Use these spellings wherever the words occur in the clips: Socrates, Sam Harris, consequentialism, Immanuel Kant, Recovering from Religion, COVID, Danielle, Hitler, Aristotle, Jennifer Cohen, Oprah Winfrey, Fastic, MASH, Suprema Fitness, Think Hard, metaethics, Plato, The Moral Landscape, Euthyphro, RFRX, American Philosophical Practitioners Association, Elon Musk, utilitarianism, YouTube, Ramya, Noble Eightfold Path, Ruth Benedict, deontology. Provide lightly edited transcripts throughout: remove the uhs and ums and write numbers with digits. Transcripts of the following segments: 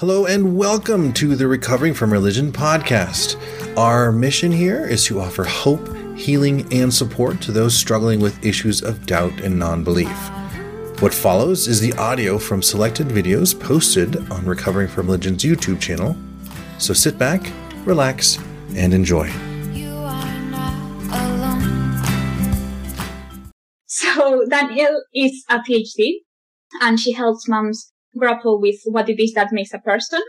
Hello and welcome to the Recovering from Religion podcast. Our mission here is to offer hope, healing, and support to those struggling with issues of doubt and non-belief. What follows is the audio from selected videos posted on Recovering from Religion's YouTube channel. So sit back, relax, and enjoy. You are not alone. So Danielle is a PhD and she helps moms grapple with what it is that makes a person.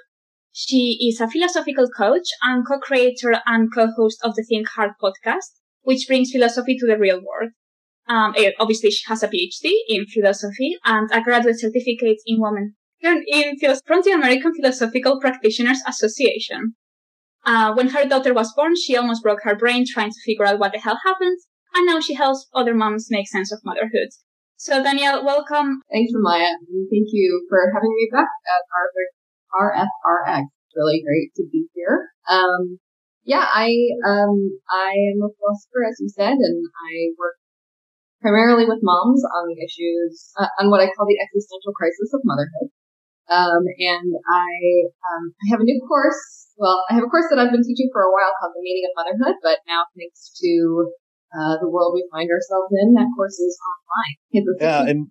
She is a philosophical coach and co-creator and co-host of the Think Hard podcast, which brings philosophy to the real world. Obviously, she has a PhD in philosophy and a graduate certificate in women from the American Philosophical Practitioners Association. When her daughter was born, she almost broke her brain trying to figure out what the hell happened, and now she helps other moms make sense of motherhood. So, Danielle, welcome. Thanks, Ramya. And thank you for having me back at RFRX. It's really great to be here. I am a philosopher, as you said, and I work primarily with moms on the issues, on what I call the existential crisis of motherhood. And I have a new course. Well, I have a course that I've been teaching for a while called The Meaning of Motherhood, but now thanks to the world we find ourselves in, that course is online. Yeah, and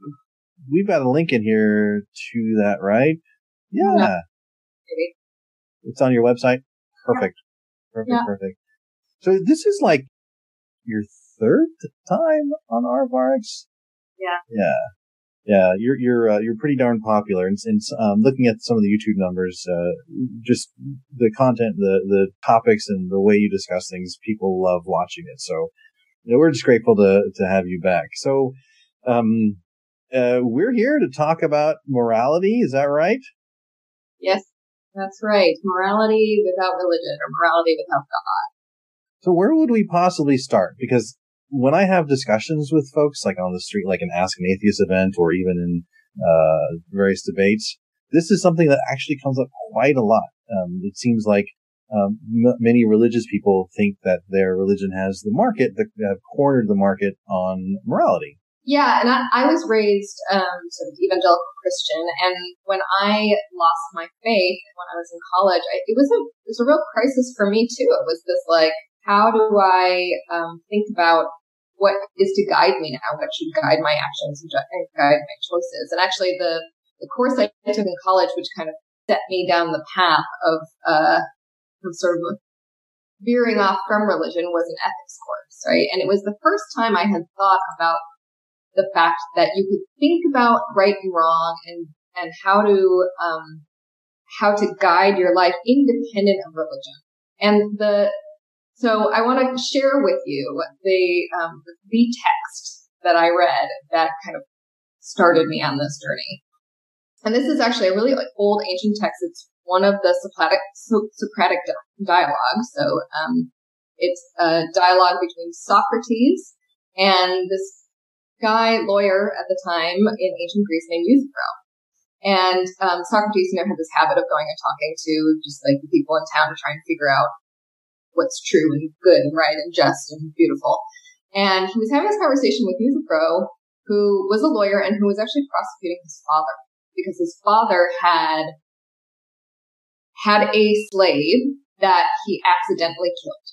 we've got a link in here to that, right? Yeah. No. Maybe. It's on your website? Perfect. Yeah. Perfect. So this is like your third time on RFRX? Yeah. You're pretty darn popular. And since, looking at some of the YouTube numbers, just the content, the topics and the way you discuss things, people love watching it. So, we're just grateful to have you back. So, we're here to talk about morality. Is that right? Yes, that's right. Morality without religion or morality without God. So where would we possibly start? Because when I have discussions with folks, like on the street, like an Ask an Atheist event or even in, various debates, this is something that actually comes up quite a lot. It seems like many religious people think that their religion has the market, that have cornered the market on morality. Yeah, and I was raised sort of evangelical Christian, and when I lost my faith when I was in college, it was a real crisis for me too. It was this like, how do I think about what is to guide me now? What should guide my actions and guide my choices? And actually, the course I took in college, which kind of set me down the path of sort of veering off from religion, was an ethics course, right? And it was the first time I had thought about the fact that you could think about right and wrong and how to guide your life independent of religion. And so I want to share with you the text that I read that kind of started me on this journey. And this is actually a really old ancient text. It's one of the Socratic dialogues. So, it's a dialogue between Socrates and this guy, lawyer at the time in ancient Greece named Euthyphro. And, Socrates, had this habit of going and talking to just like the people in town to try and figure out what's true and good and right and just and beautiful. And he was having this conversation with Euthyphro, who was a lawyer and who was actually prosecuting his father because his father had a slave that he accidentally killed.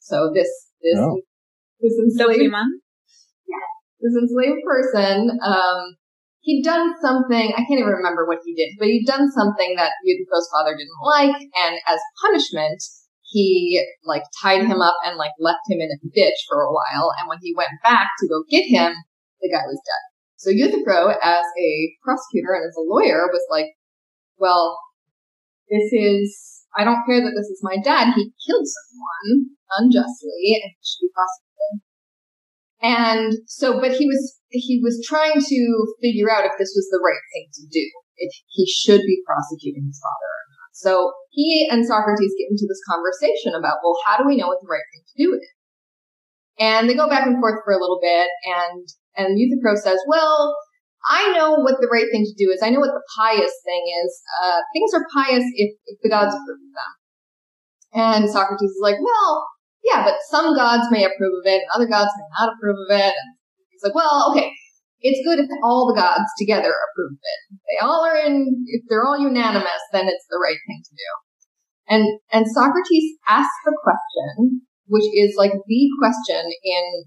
So this enslaved man, this enslaved person, he'd done something, I can't even remember what he did, but he'd done something that Euthyphro's father didn't like, and as punishment, he like tied him up and like left him in a ditch for a while. And when he went back to go get him, the guy was dead. So Euthyphro, as a prosecutor and as a lawyer, was like, well, I don't care that this is my dad. He killed someone unjustly and he should be prosecuted. And so, but he was trying to figure out if this was the right thing to do, if he should be prosecuting his father or not. So he and Socrates get into this conversation about, well, how do we know what the right thing to do is? And they go back and forth for a little bit, and Euthyphro says, well, I know what the right thing to do is. I know what the pious thing is. Things are pious if the gods approve of them. And Socrates is like, well, yeah, but some gods may approve of it and other gods may not approve of it. And he's like, well, okay, It's good if all the gods together approve of it. If they all are in, if they're all unanimous, then it's the right thing to do. And Socrates asks the question, which is like the question in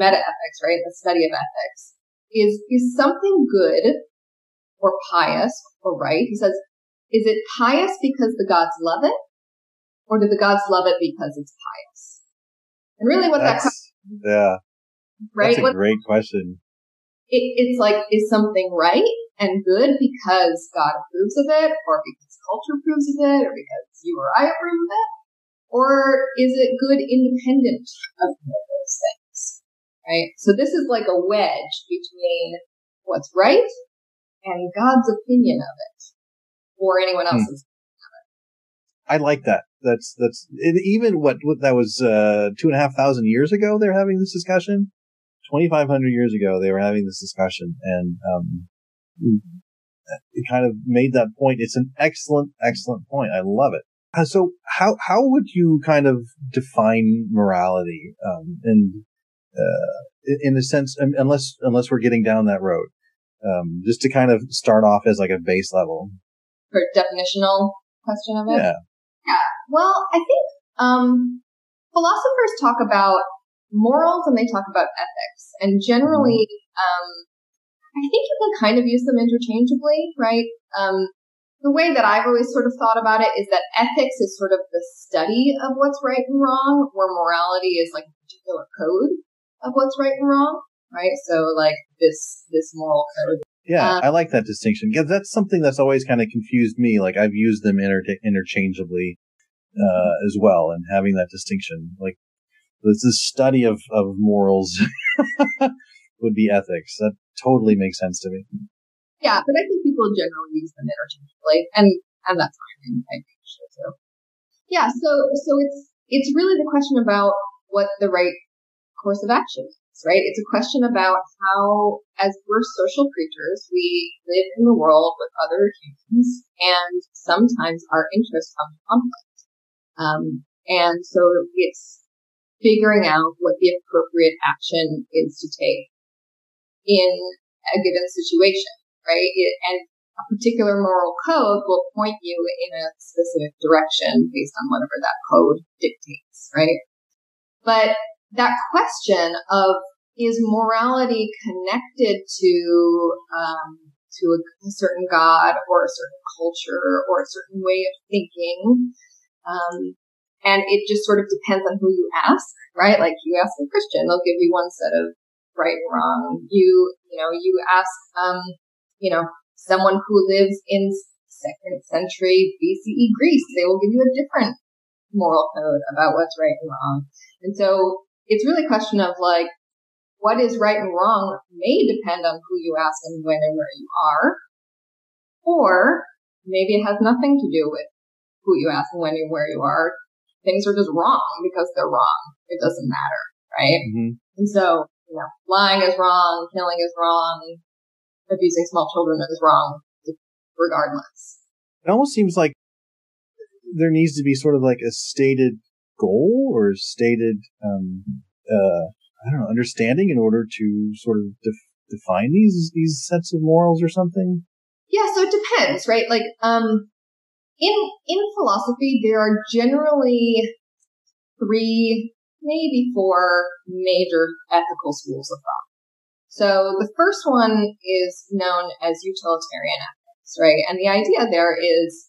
metaethics, right? The study of ethics is something good or pious or right? He says, is it pious because the gods love it, or do the gods love it because it's pious? And really, what that's, that question, yeah, right? That's a great question. It's like, is something right and good because God approves of it, or because culture approves of it, or because you or I approve of it? Or is it good independent of those things, right? So this is like a wedge between what's right and God's opinion of it, or anyone else's opinion of it. I like that. That's even what that was 2,500 years ago. They're having this discussion. 2,500 years ago, they were having this discussion, and it kind of made that point. It's an excellent, excellent point. I love it. So how would you kind of define morality? In a sense, unless we're getting down that road, just to kind of start off as like a base level. For a definitional question of it? Yeah. Well, I think, philosophers talk about morals and they talk about ethics, and generally, I think you can kind of use them interchangeably, right? The way that I've always sort of thought about it is that ethics is sort of the study of what's right and wrong, where morality is like a particular code of what's right and wrong, right? So like this moral code. Yeah, I like that distinction, because that's something that's always kind of confused me. Like I've used them interchangeably as well, and having that distinction, like this study of morals would be ethics. That totally makes sense to me. Yeah, but I think people generally use them interchangeably, and that's fine. I think so too. Yeah, so it's really the question about what the right course of action is, right? It's a question about how, as we're social creatures, we live in the world with other humans, and sometimes our interests come into conflict. And so it's figuring out what the appropriate action is to take in a given situation. Right? And a particular moral code will point you in a specific direction based on whatever that code dictates, right? But that question of, is morality connected to a certain god or a certain culture or a certain way of thinking? And it just sort of depends on who you ask, right? Like you ask a Christian, they'll give you one set of right and wrong. You ask, someone who lives in 2nd century BCE Greece, they will give you a different moral code about what's right and wrong. And so it's really a question of like, what is right and wrong may depend on who you ask and when and where you are. Or maybe it has nothing to do with who you ask and when and where you are. Things are just wrong because they're wrong. It doesn't matter, right? Mm-hmm. And so, lying is wrong, killing is wrong, abusing small children is wrong, regardless. It almost seems like there needs to be sort of like a stated goal or a stated, understanding in order to sort of define these sets of morals or something. Yeah, so it depends, right? Like, in philosophy, there are generally 3, maybe 4 major ethical schools of thought. So the first one is known as utilitarian ethics, right? And the idea there is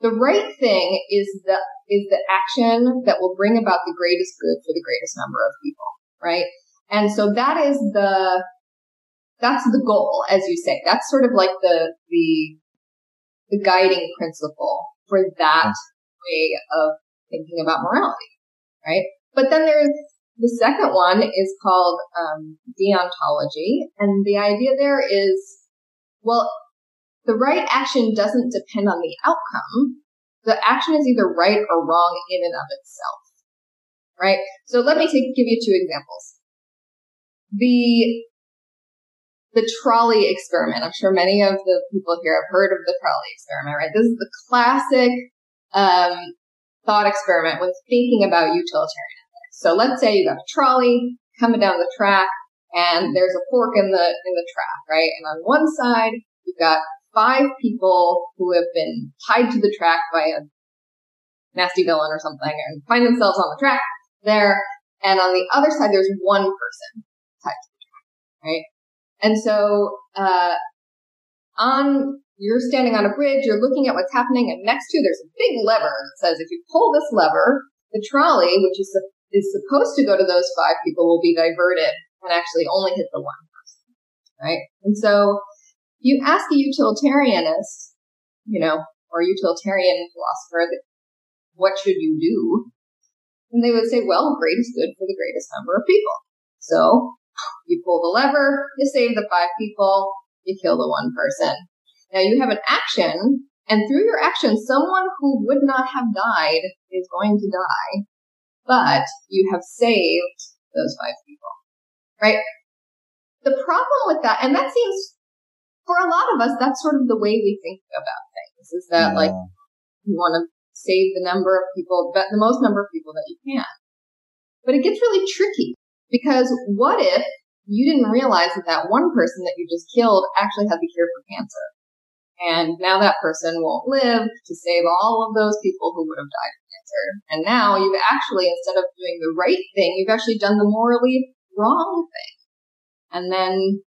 the right thing is the action that will bring about the greatest good for the greatest number of people, right? And so that is that's the goal, as you say. That's sort of like the guiding principle for that way of thinking about morality, right? But then the second one is called deontology, and the idea there is, well, the right action doesn't depend on the outcome. The action is either right or wrong in and of itself, right? So let me give you 2 examples. The trolley experiment. I'm sure many of the people here have heard of the trolley experiment, right? This is the classic thought experiment when thinking about utilitarianism. So let's say you got a trolley coming down the track and there's a fork in the track, right? And on one side, you've got 5 people who have been tied to the track by a nasty villain or something and find themselves on the track there. And on the other side, there's one person tied to the track, right? And so, you're standing on a bridge, you're looking at what's happening, and next to you, there's a big lever that says, if you pull this lever, the trolley, which is supposed to go to those 5 people, will be diverted and actually only hit the one person, right? And so you ask a utilitarianist, or a utilitarian philosopher, what should you do? And they would say, well, great is good for the greatest number of people. So you pull the lever, you save the 5 people, you kill the one person. Now you have an action, and through your action, someone who would not have died is going to die, but you have saved those 5 people, right? The problem with that, and that seems, for a lot of us, that's sort of the way we think about things, is that, yeah, you want to save the most number of people that you can. But it gets really tricky, because what if you didn't realize that one person that you just killed actually had the cure for cancer? And now that person won't live to save all of those people who would have died of cancer. And now you've actually, instead of doing the right thing, you've actually done the morally wrong thing. And then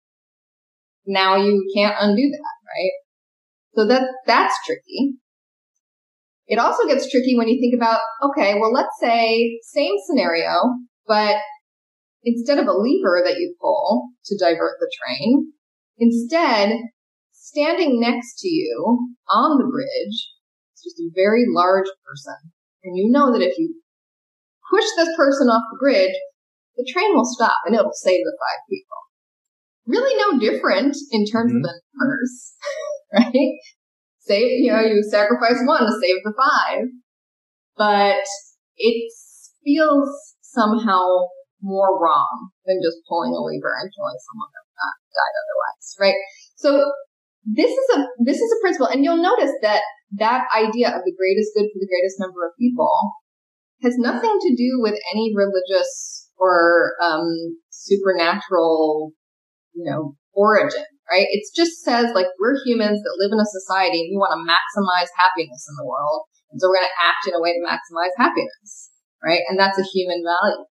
now you can't undo that, right? So that's tricky. It also gets tricky when you think about, okay, well, let's say same scenario, but instead of a lever that you pull to divert the train, instead, standing next to you on the bridge is just a very large person. And you know that if you push this person off the bridge, the train will stop and it'll save the 5 people. Really no different in terms of the numbers, right? You sacrifice one to save the 5. But it feels somehow more wrong than just pulling a lever and killing someone that would not have died otherwise, right? So this is a principle, and you'll notice that idea of the greatest good for the greatest number of people has nothing to do with any religious or supernatural, origin, right? It just says, we're humans that live in a society and we want to maximize happiness in the world, and so we're going to act in a way to maximize happiness, right? And that's a human value.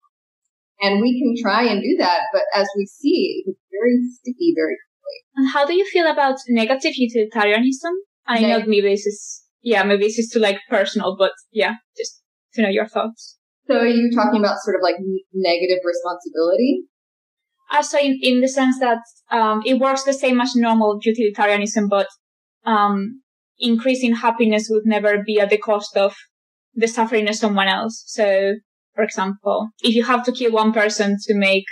And we can try and do that, but as we see, it's very sticky, very And how do you feel about negative utilitarianism? I know maybe this is too personal, but yeah, just to know your thoughts. So are you talking about sort of negative responsibility? So in the sense that it works the same as normal utilitarianism, but increasing happiness would never be at the cost of the suffering of someone else. So, for example, if you have to kill one person to make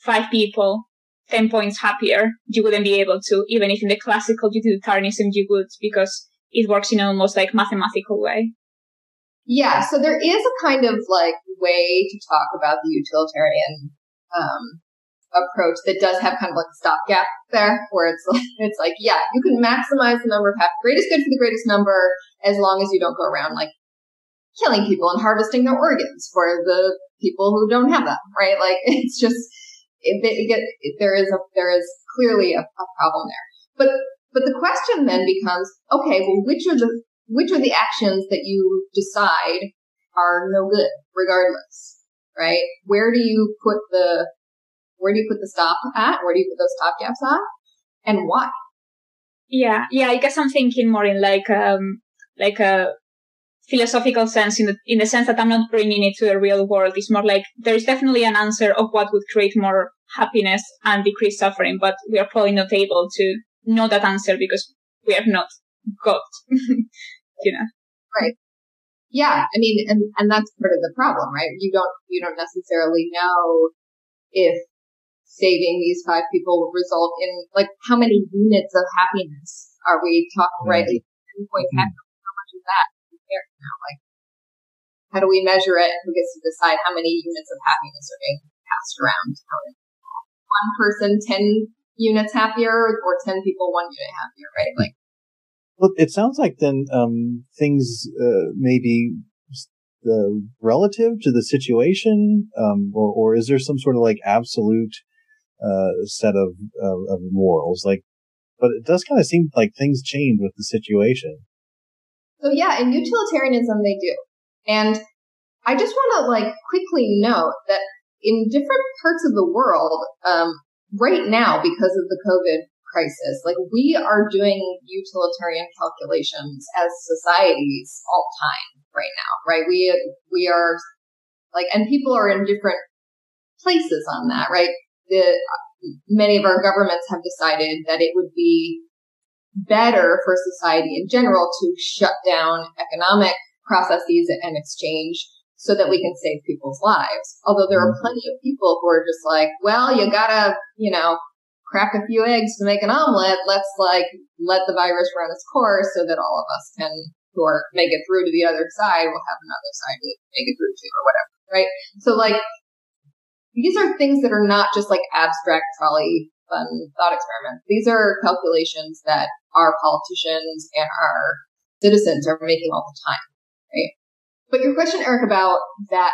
5 people 10 points happier, you wouldn't be able to, even if in the classical utilitarianism you would, because it works in almost mathematical way. Yeah, so there is a kind of way to talk about the utilitarian approach that does have kind of a stopgap there, where it's yeah, you can maximize the number of greatest good for the greatest number as long as you don't go around killing people and harvesting their organs for the people who don't have them, right? It's just. There is clearly a problem there, but the question then becomes, okay, well, which are the actions that you decide are no good, regardless, right? Where do you put the stop at? Where do you put those stopgaps at, and why? Yeah. I guess I'm thinking more in a philosophical sense, in the sense that I'm not bringing it to the real world. It's more there is definitely an answer of what would create more happiness and decrease suffering, but we are probably not able to know that answer because we are not God. Right. Yeah. I mean, and that's part of the problem, right? You don't necessarily know if saving these 5 people will result in how many units of happiness are we talking, right? 2.5, how much is that? How do we measure it? Who gets to decide how many units of happiness are being passed around? One person, 10 units happier, or 10 people, 1 unit happier, right? Well, it sounds like then things may be relative to the situation, or is there some sort of absolute set of morals. But it does kind of seem like things change with the situation. So yeah, in utilitarianism they do. And I just want to quickly note that in different parts of the world, right now, because of the COVID crisis, we are doing utilitarian calculations as societies all the time right now, right? We are and people are in different places on that, right? Many of our governments have decided that it would be better for society in general to shut down economic processes and exchange so that we can save people's lives. Although there are plenty of people who are just well, you gotta, crack a few eggs to make an omelet. Let's let the virus run its course so that all of us can, who are, make it through to the other side. We'll have another side to make it through to or whatever. Right. So these are things that are not just abstract trolley fun thought experiments. These are calculations that our politicians and our citizens are making all the time. Right. But your question, Eric, about that,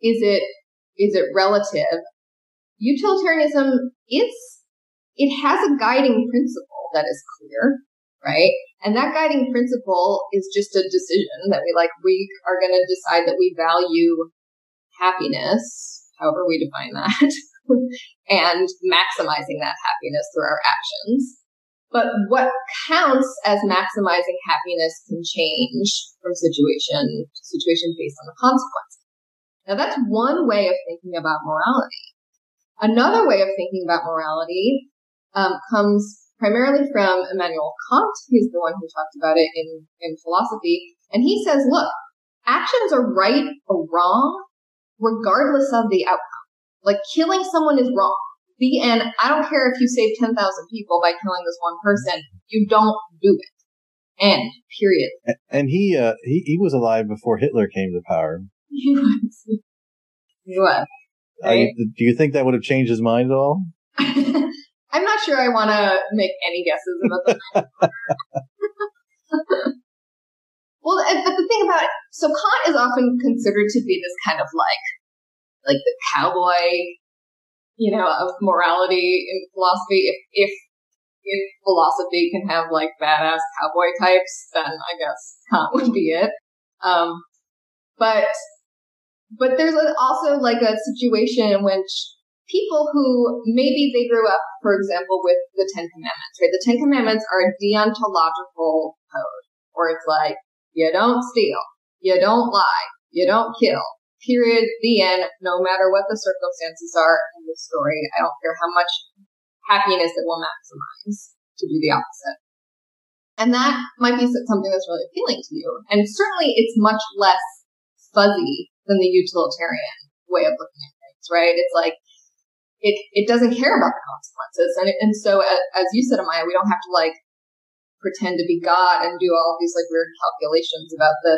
is it relative? Utilitarianism, it has a guiding principle that is clear, right? And that guiding principle is just a decision that we are going to decide that we value happiness, however we define that, and maximizing that happiness through our actions. But what counts as maximizing happiness can change from situation to situation based on the consequences. Now, that's one way of thinking about morality. Another way of thinking about morality comes primarily from Immanuel Kant. He's the one who talked about it in philosophy. And he says, look, actions are right or wrong regardless of the outcome. Killing someone is wrong. The end. I don't care if you save 10,000 people by killing this one person. You don't do it. End. Period. And he was alive before Hitler came to power. He was. He was. Right? Do you think that would have changed his mind at all? I'm not sure I want to make any guesses about that. Well, but the thing about it, so Kant is often considered to be this kind of the cowboy, of morality in philosophy. If philosophy can have badass cowboy types, then I guess Kant would be it. But there's also a situation in which people who maybe they grew up, for example, with the Ten Commandments, right? The Ten Commandments are a deontological code, or it's you don't steal, you don't lie, you don't kill, period, the end, no matter what the circumstances are in the story. I don't care how much happiness it will maximize to do the opposite. And that might be something that's really appealing to you. And certainly it's much less fuzzy than the utilitarian way of looking at things, right? It's it doesn't care about the consequences. And so, as you said, Amaya, we don't have to pretend to be God and do all of these weird calculations about the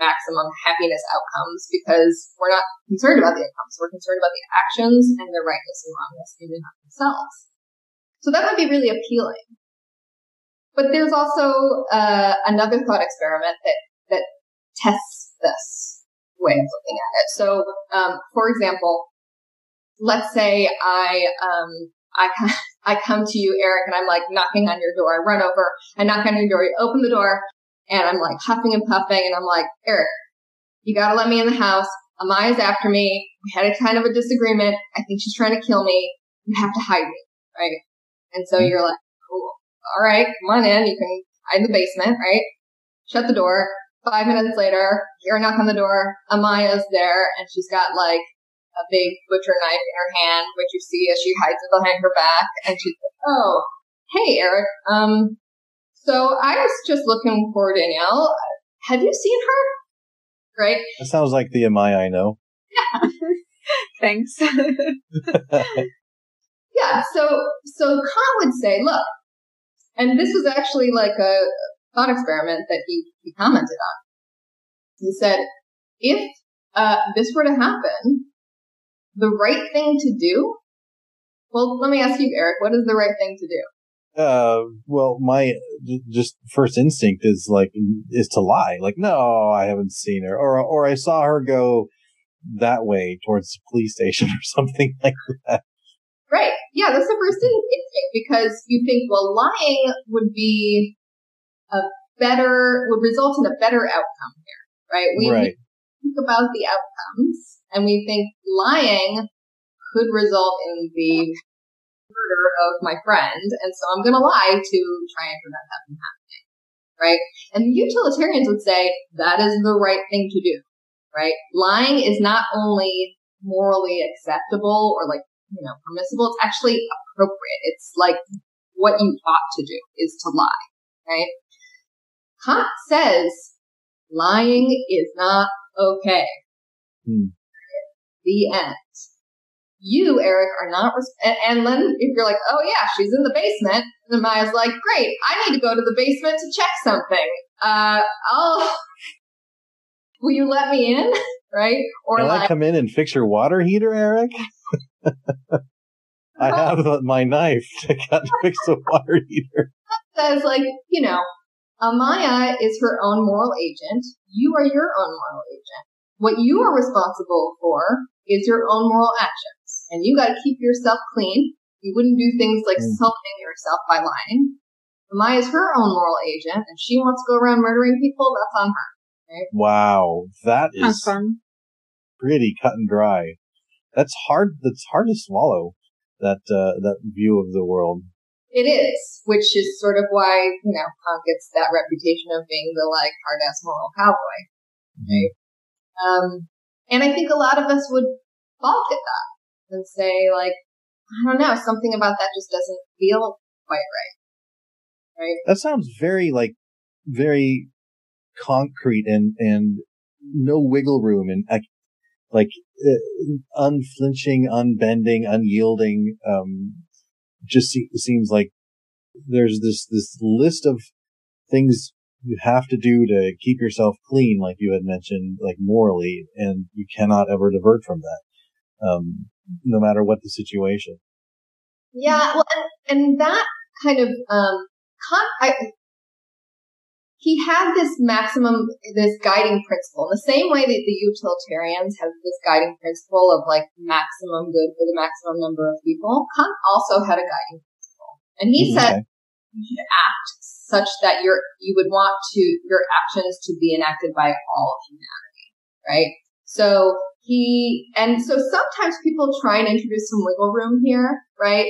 maximum happiness outcomes, because we're not concerned about the outcomes. We're concerned about the actions and their rightness and wrongness in and of themselves. So that would be really appealing. But there's also another thought experiment that tests this way of looking at it. So, for example, let's say I come to you, Eric, and I'm knocking on your door. I run over, I knock on your door, you open the door, and I'm huffing and puffing, and I'm Eric, you gotta let me in the house. Amaya's after me. We had a kind of a disagreement. I think she's trying to kill me. You have to hide me, right? And so you're cool. All right, come on in. You can hide in the basement, right? Shut the door. 5 minutes later, you're a knock on the door, Amaya's there, and she's got a big butcher knife in her hand, which you see as she hides it behind her back, and she's oh, hey, Eric, so I was just looking for Danielle. Have you seen her? Right? That sounds like the Amaya I know. Yeah. Thanks. Yeah, so Kant would say, look, and this was actually a thought experiment that he commented on. He said, if this were to happen, the right thing to do, well, let me ask you, Eric, what is the right thing to do? Well, my just first instinct is is to lie. No, I haven't seen her. Or I saw her go that way towards the police station or something like that. Right. Yeah, that's the first instinct, because you think, well, lying would be would result in a better outcome here, right? We think about the outcomes, and we think lying could result in the murder of my friend, and so I'm going to lie to try and prevent that from happening, right? And the utilitarians would say that is the right thing to do, right? Lying is not only morally acceptable or permissible, it's actually appropriate. It's like what you ought to do is to lie, right? Kant says lying is not okay. Hmm. The end. You, Eric, are not, and then if you're like, oh yeah, she's in the basement, and Maya's like, great, I need to go to the basement to check something. Will you let me in? Right? Or can I come in and fix your water heater, Eric? I have my knife to fix the water heater. Says Maya is her own moral agent. You are your own moral agent. What you are responsible for is your own moral actions. And you got to keep yourself clean. You wouldn't do things like self-harm yourself by lying. Maya is her own moral agent, and she wants to go around murdering people. That's on her. Right? Wow, that is pretty cut and dry. That's hard. That's hard to swallow. That view of the world. It is, which is sort of why Kant gets that reputation of being the hard-ass moral cowboy. Right? And I think a lot of us would balk at that and say, I don't know, something about that just doesn't feel quite right. Right? That sounds very very concrete and no wiggle room and unflinching, unbending, unyielding. Just seems like there's this list of things you have to do to keep yourself clean, like you had mentioned, morally, and you cannot ever divert from that, no matter what the situation. Yeah, well, and that kind of he had this guiding principle, in the same way that the utilitarians have this guiding principle of maximum good for the maximum number of people. Kant also had a guiding principle, and he said you should act such that your actions to be enacted by all of humanity, right? So so sometimes people try and introduce some wiggle room here, right?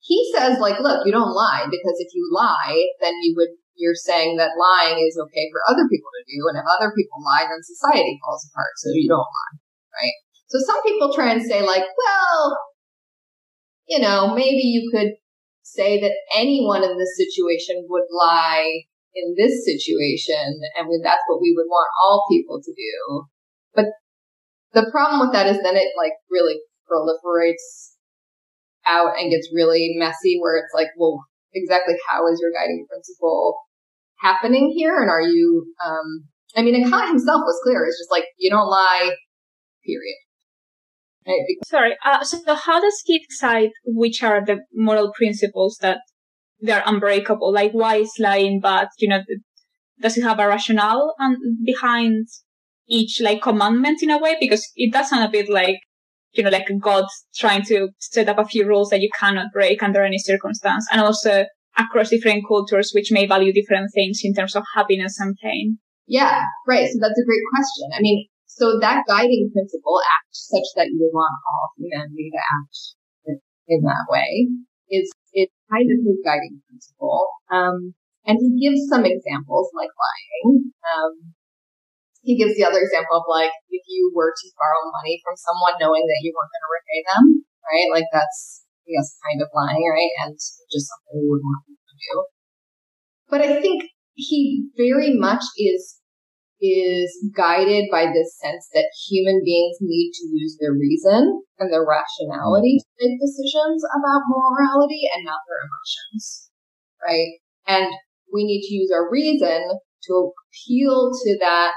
He says look, you don't lie, because if you lie, then you're saying that lying is okay for other people to do, and if other people lie, then society falls apart, so you don't lie, right? So some people try and say, maybe you could say that anyone in this situation would lie in this situation, and that's what we would want all people to do. But the problem with that is then it, really proliferates out and gets really messy, where it's well, exactly how is your guiding principle happening here? And are you, and Kant himself was clear. It's just you don't lie, period. Right? Sorry. So how does he decide which are the moral principles that they're unbreakable? Why is lying bad? Does it have a rationale behind each, commandment in a way? Because it does sound a bit God trying to set up a few rules that you cannot break under any circumstance, and also across different cultures, which may value different things in terms of happiness and pain. Yeah, right. So that's a great question. So that guiding principle, act such that you want all humanity to act in that way, is kind of his guiding principle. And he gives some examples lying. He gives the other example of if you were to borrow money from someone knowing that you weren't going to repay them, right? That's, kind of lying, right? And just something we wouldn't want people to do. But I think he very much is guided by this sense that human beings need to use their reason and their rationality to make decisions about morality and not their emotions, right? And we need to use our reason to appeal to that,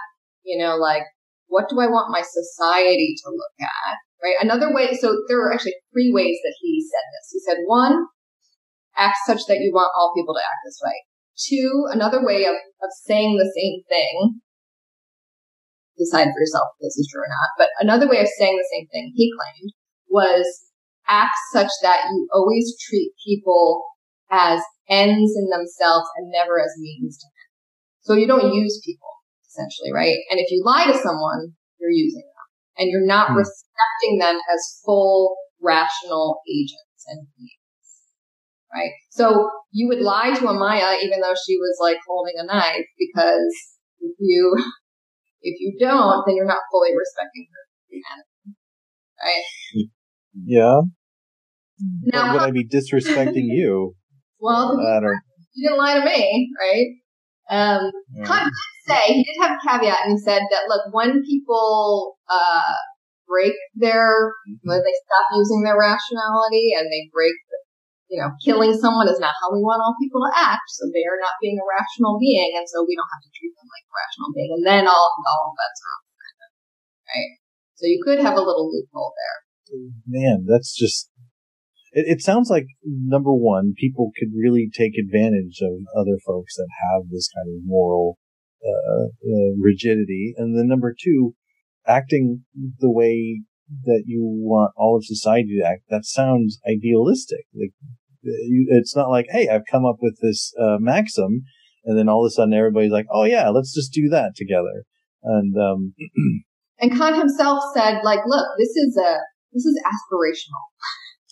what do I want my society to look at, right? Another way, so there were actually three ways that he said this. He said, one, act such that you want all people to act this way. Two, another way of saying the same thing, decide for yourself if this is true or not, but another way of saying the same thing, he claimed, was act such that you always treat people as ends in themselves and never as means to them. So you don't use people, essentially, right? And if you lie to someone, you're using them. And you're not respecting them as full, rational agents and beings, right? So you would lie to Amaya even though she was, like, holding a knife, because if you don't, then you're not fully respecting her humanity, right? Yeah. Now, would I be disrespecting you? Well, you didn't lie to me, right? Kant did say, he did have a caveat, and he said that, look, when people break their, when they stop using their rationality and they break, killing someone is not how we want all people to act, so they are not being a rational being, and so we don't have to treat them like a rational being, and then all of that's wrong, right? So you could have a little loophole there. Man, that's just... It sounds like, number one, people could really take advantage of other folks that have this kind of moral rigidity. And then number two, acting the way that you want all of society to act, that sounds idealistic. Like, it's not like, hey, I've come up with this maxim, and then all of a sudden everybody's like, oh yeah, let's just do that together. And and Kant himself said, like, look, this is aspirational.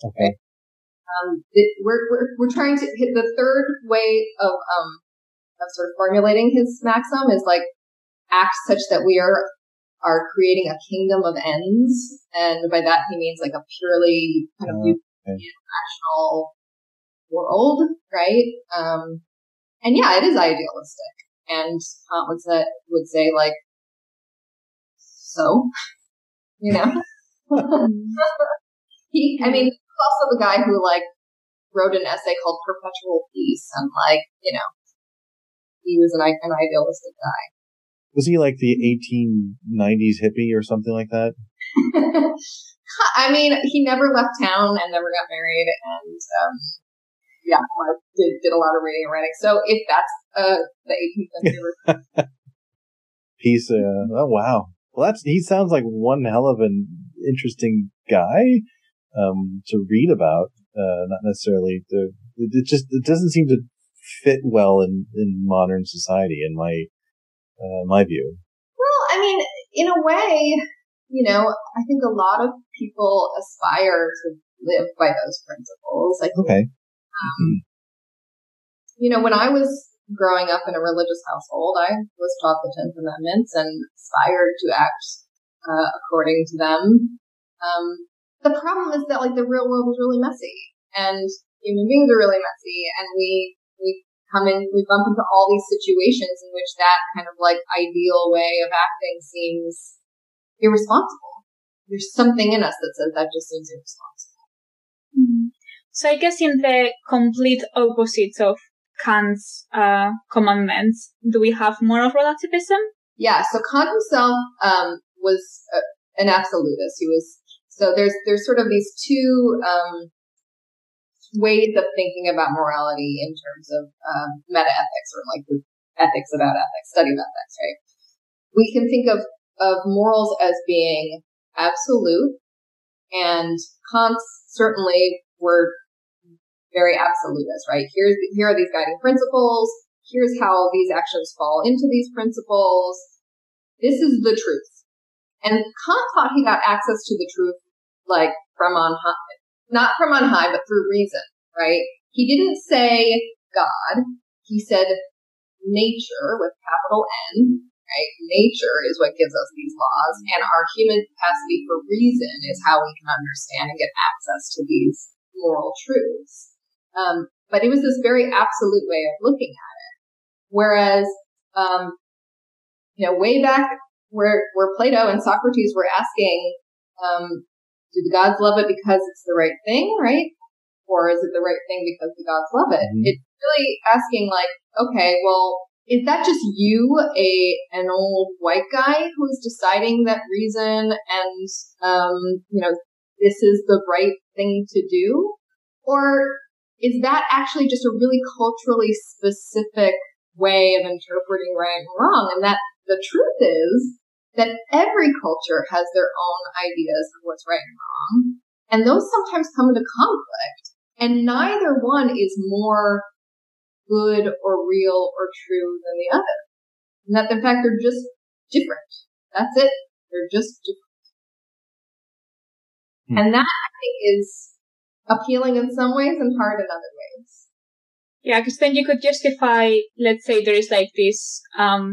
Okay. We're trying to hit the third way of sort of formulating his maxim is, like, act such that we are creating a kingdom of ends, and by that he means, like, a purely kind of rational world, right? And yeah, it is idealistic, and Kant would say, like, so, He was also the guy who, like, wrote an essay called Perpetual Peace, and, like, he was an idealistic guy. Was he, like, the 1890s hippie or something like that? I mean, he never left town and never got married, and, I did a lot of reading and writing. So if that's the 18th century. Peace, oh, wow. Well, he sounds like one hell of an interesting guy. To read about, not necessarily it doesn't seem to fit well in modern society, in my view. Well, I mean, in a way, I think a lot of people aspire to live by those principles. Like, okay. When I was growing up in a religious household, I was taught the 10 commandments and aspired to act, according to them. The problem is that, like, the real world is really messy, and human beings are really messy, and we bump into all these situations in which that kind of, like, ideal way of acting seems irresponsible. There's something in us that says that just seems irresponsible. Mm-hmm. So I guess in the complete opposite of Kant's commandments, do we have moral relativism? Yeah. So Kant himself was an absolutist. He was. So there's sort of these two ways of thinking about morality in terms of meta-ethics, or, like, the ethics about ethics, study of ethics, right? We can think of morals as being absolute, and Kant's certainly were very absolutist, right? Here are these guiding principles. Here's how these actions fall into these principles. This is the truth. And Kant thought he got access to the truth, like, from on high. Not from on high, but through reason, right? He didn't say God. He said nature, with capital N, right? Nature is what gives us these laws, and our human capacity for reason is how we can understand and get access to these moral truths. But it was this very absolute way of looking at it. Whereas, way back where Plato and Socrates were asking, do the gods love it because it's the right thing, right? Or is it the right thing because the gods love it? Mm-hmm. It's really asking, like, okay, well, is that just you, an old white guy who's deciding that reason and, this is the right thing to do? Or is that actually just a really culturally specific way of interpreting right and wrong? And that the truth is that every culture has their own ideas of what's right and wrong, And those sometimes come into conflict. And neither one is more good or real or true than the other. And that, in fact, they're just different. That's it. They're just different. And that, I think, is appealing in some ways and hard in other ways. Yeah, because then you could justify, let's say there is like this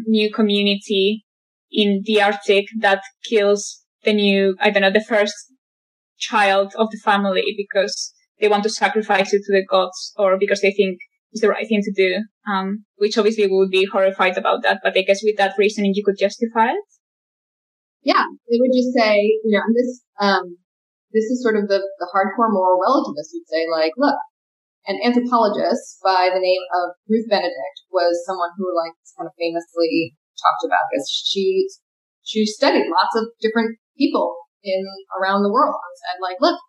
new community in the Arctic that kills the new, I don't know, the first child of the family because they want to sacrifice it to the gods or because they think it's the right thing to do, which obviously we would be horrified about that. But I guess with that reasoning, you could justify it. Yeah, they would just say, you know, this is sort of the hardcore moral relativists would say, like, look, an anthropologist by the name of Ruth Benedict was someone who, like, kind of famously talked about this. She studied lots of different people around the world and said, like, look,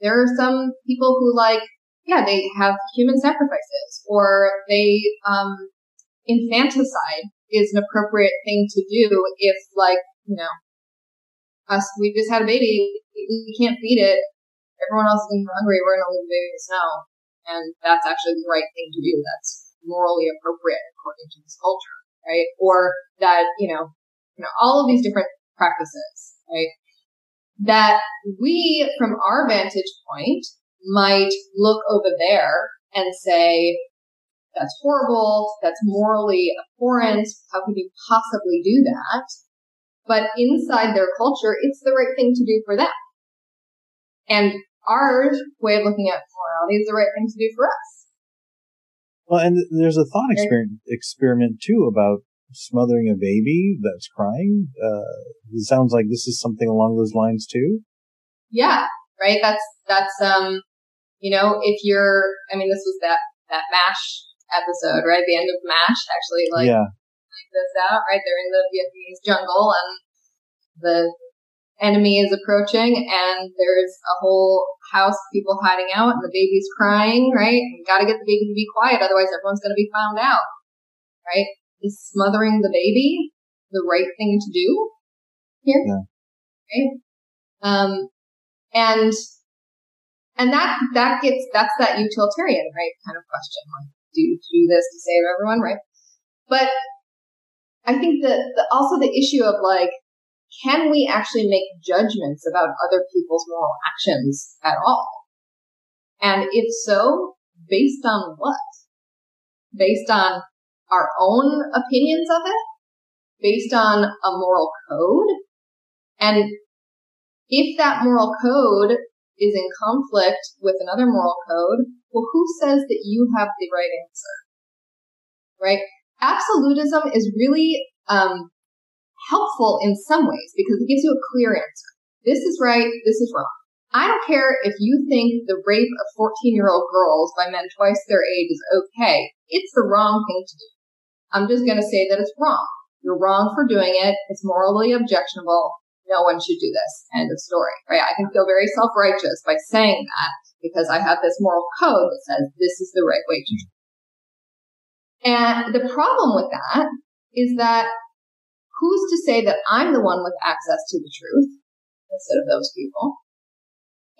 there are some people who, like, yeah, they have human sacrifices or they, infanticide is an appropriate thing to do if, like, you know, us, we just had a baby, we can't feed it, everyone else is hungry, we're going to leave the baby in the snow. And that's actually the right thing to do. That's morally appropriate according to this culture, right? Or that, you know, all of these different practices, right? That we, from our vantage point, might look over there and say, that's horrible, that's morally abhorrent, how could you possibly do that? But inside their culture, it's the right thing to do for them. And our way of looking at morality is the right thing to do for us. Well, and there's a thought experiment too, about smothering a baby that's crying. It sounds like this is something along those lines too. Yeah, right? That's you know, if you're, I mean, this was that MASH episode, right? The end of MASH actually, like, yeah. This out, right? They're in the Vietnamese jungle and the enemy is approaching and there's a whole house of people hiding out and the baby's crying, right? You gotta get the baby to be quiet, otherwise everyone's gonna be found out, right? Is smothering the baby the right thing to do here? Yeah. Right? And that's that utilitarian, right, kind of question. Like, do this to save everyone, right? But I think also the issue of, like, can we actually make judgments about other people's moral actions at all? And if so, based on what? Based on our own opinions of it? Based on a moral code? And if that moral code is in conflict with another moral code, well, who says that you have the right answer? Right? Absolutism is really helpful in some ways because it gives you a clear answer. This is right, this is wrong. I don't care if you think the rape of 14-year-old girls by men twice their age is okay. It's the wrong thing to do. I'm just going to say that it's wrong. You're wrong for doing it. It's morally objectionable. No one should do this. End of story. Right? I can feel very self-righteous by saying that because I have this moral code that says this is the right way to do it. And the problem with that is that who's to say that I'm the one with access to the truth instead of those people?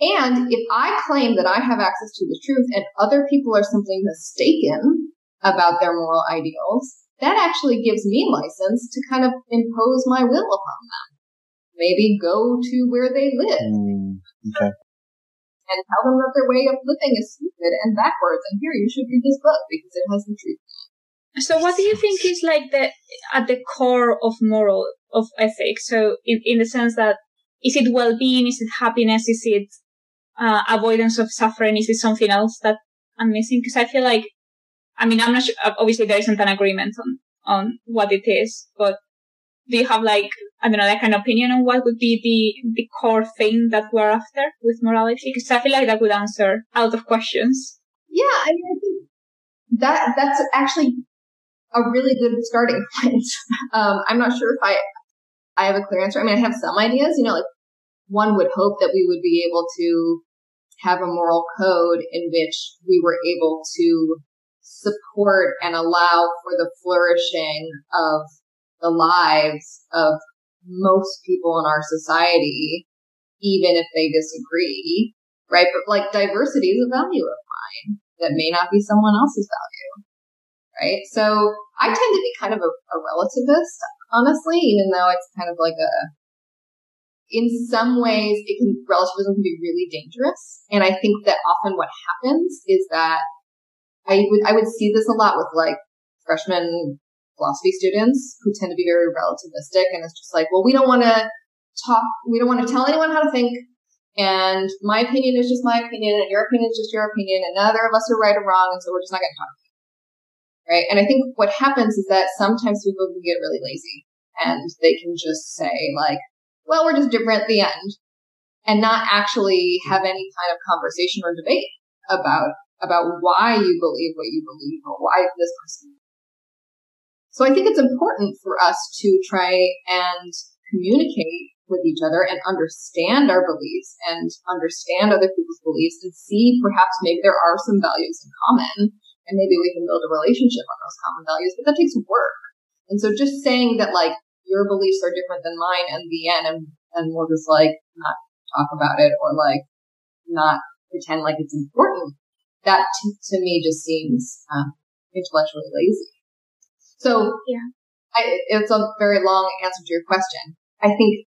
And if I claim that I have access to the truth and other people are simply mistaken about their moral ideals, that actually gives me license to kind of impose my will upon them. Maybe go to where they live. Okay. And tell them that their way of living is stupid and backwards. And here, you should read this book because it has the truth. So what do you think is like at the core of moral, of ethics? So in the sense that, is it well-being? Is it happiness? Is it avoidance of suffering? Is it something else that I'm missing? Because I feel like, I mean, I'm not sure, obviously there isn't an agreement on what it is, but do you have like, I don't know, like an opinion on what would be the core thing that we're after with morality? Because I feel like that would answer a lot of questions. Yeah, I mean, I think that's actually a really good starting point. I'm not sure if I have a clear answer. I mean, I have some ideas, you know, like one would hope that we would be able to have a moral code in which we were able to support and allow for the flourishing of the lives of most people in our society, even if they disagree, right? But like diversity is a value of mine that may not be someone else's value, right? So I tend to be kind of a relativist, honestly, even though it's kind of like in some ways, relativism can be really dangerous. And I think that often what happens is that I would see this a lot with like freshman philosophy students who tend to be very relativistic, and it's just like, well, we don't want to tell anyone how to think, and my opinion is just my opinion, and your opinion is just your opinion, and neither of us are right or wrong, and so we're just not going to talk about it, right? And I think what happens is that sometimes people can get really lazy, and they can just say like, well, we're just different at the end, and not actually have any kind of conversation or debate about why you believe what you believe or why this person. So I think it's important for us to try and communicate with each other and understand our beliefs and understand other people's beliefs and see perhaps maybe there are some values in common and maybe we can build a relationship on those common values, but that takes work. And so just saying that like your beliefs are different than mine and the end and we'll just like not talk about it or like not pretend like it's important, that to me just seems intellectually lazy. So yeah. It's a very long answer to your question. I think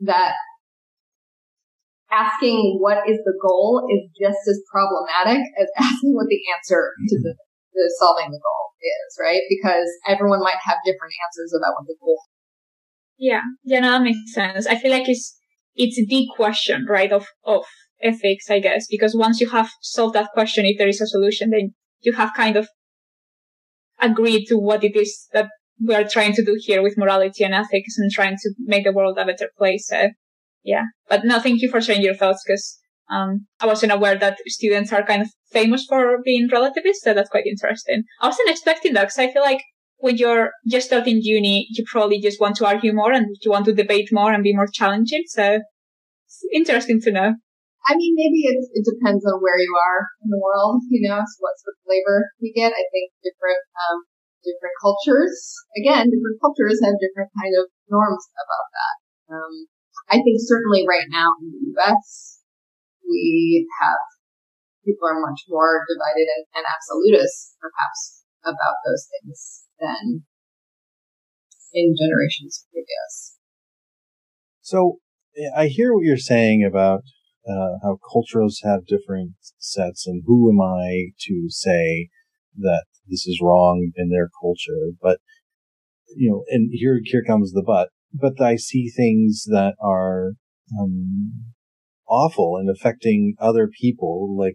that asking what is the goal is just as problematic as asking what the answer to the solving the goal is, right? Because everyone might have different answers about what the goal is. Yeah. Yeah, no, that makes sense. I feel like it's the question, right, of ethics, I guess, because once you have solved that question, if there is a solution, then you have kind of agreed to what it is that we are trying to do here with morality and ethics and trying to make the world a better place. So, yeah. But no, thank you for sharing your thoughts because I wasn't aware that students are kind of famous for being relativists, so that's quite interesting. I wasn't expecting that because I feel like when you're just starting uni, you probably just want to argue more and you want to debate more and be more challenging. So it's interesting to know. I mean, maybe it depends on where you are in the world, you know, so what sort of flavor you get. I think different cultures, again, different cultures have different kind of norms about that. I think certainly right now in the U.S., people are much more divided and absolutist, perhaps, about those things than in generations previous. So I hear what you're saying about how cultures have different sets and who am I to say that this is wrong in their culture, but, you know, and here comes the but I see things that are awful and affecting other people, like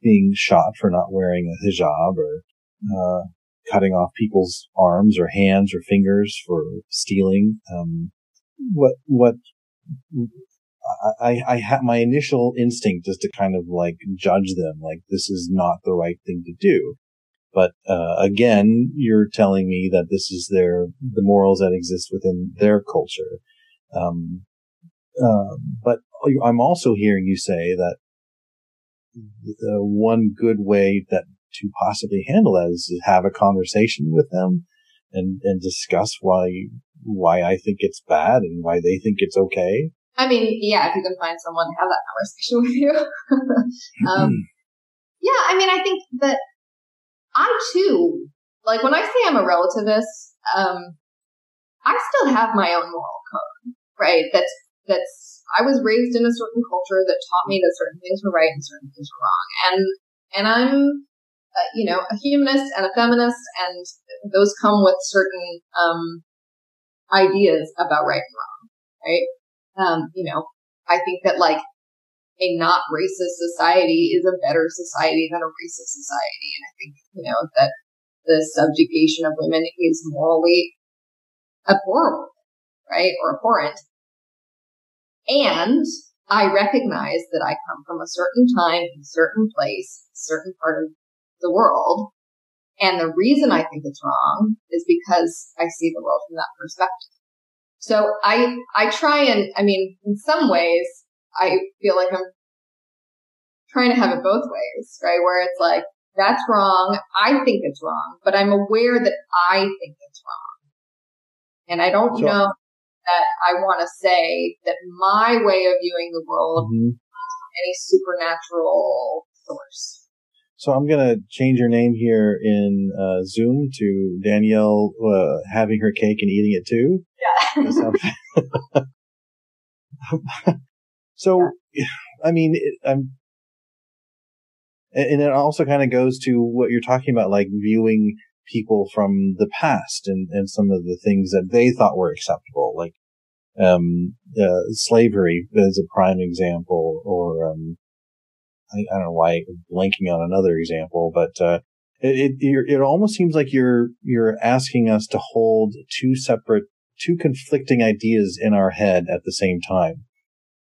being shot for not wearing a hijab or cutting off people's arms or hands or fingers for stealing. My initial instinct is to kind of like judge them, like this is not the right thing to do. But again, you're telling me that this is the morals that exist within their culture. But I'm also hearing you say that the one good way that to possibly handle that is to have a conversation with them and discuss why I think it's bad and why they think it's okay. I mean, yeah, if you can find someone to have that conversation with you. Yeah, I mean, I think that I too, like when I say I'm a relativist, I still have my own moral code, right? I was raised in a certain culture that taught me that certain things were right and certain things were wrong. And I'm, you know, a humanist and a feminist, and those come with certain ideas about right and wrong, right? You know, I think that like a not racist society is a better society than a racist society. And I think, you know, that the subjugation of women is morally abhorrent, right? Or abhorrent. And I recognize that I come from a certain time, a certain place, a certain part of the world. And the reason I think it's wrong is because I see the world from that perspective. So I try and, I mean, in some ways, I feel like I'm trying to have it both ways, right? Where it's like, that's wrong. I think it's wrong, but I'm aware that I think it's wrong. And I don't know. that I want to say that my way of viewing the world mm-hmm. comes from any supernatural source. So I'm going to change your name here in Zoom to Danielle having her cake and eating it too. Yeah. So, yeah. I mean, and it also kind of goes to what you're talking about, like viewing people from the past and some of the things that they thought were acceptable, like slavery is a prime example, or I don't know why I'm blanking on another example, but it almost seems like you're asking us to hold two conflicting ideas in our head at the same time.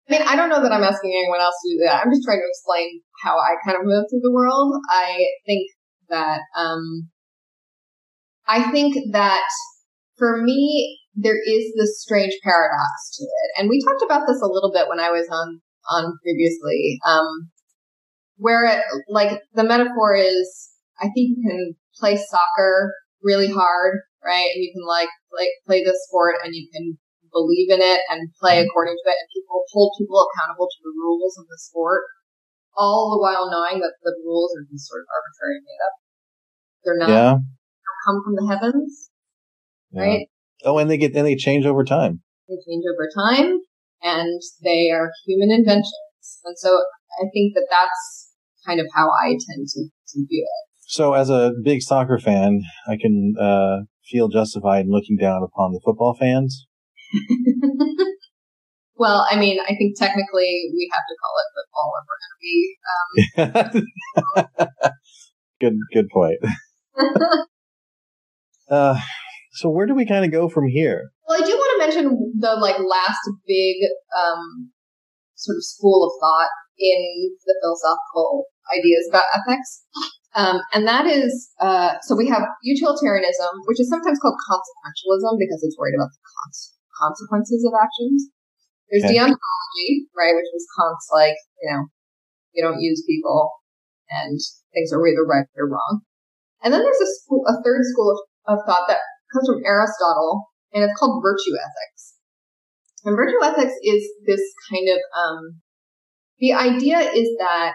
I mean, I don't know that I'm asking anyone else to do that. I'm just trying to explain how I kind of move through the world. I think that for me, there is this strange paradox to it. And we talked about this a little bit when I was on previously, where the metaphor is, I think you can play soccer really hard, right? And you can play this sport and you can believe in it and play according to it, and people hold people accountable to the rules of the sport, all the while knowing that the rules are just sort of arbitrary and made up. They're not. Yeah. Come from the heavens, right? Yeah. Oh, and they change over time. They change over time, and they are human inventions. And so I think that that's kind of how I tend to view it. So as a big soccer fan, I can feel justified in looking down upon the football fans. Well, I mean, I think technically we have to call it football if we're going to be. Good point. So where do we kind of go from here? Well, I do want to mention the last big sort of school of thought in the philosophical ideas about ethics. And that is, so we have utilitarianism, which is sometimes called consequentialism because it's worried about the consequences of actions. There's deontology, right, which was Kant's you don't use people and things are either right or wrong. And then there's a third school of thought that comes from Aristotle, and it's called virtue ethics. And virtue ethics is this kind of, the idea is that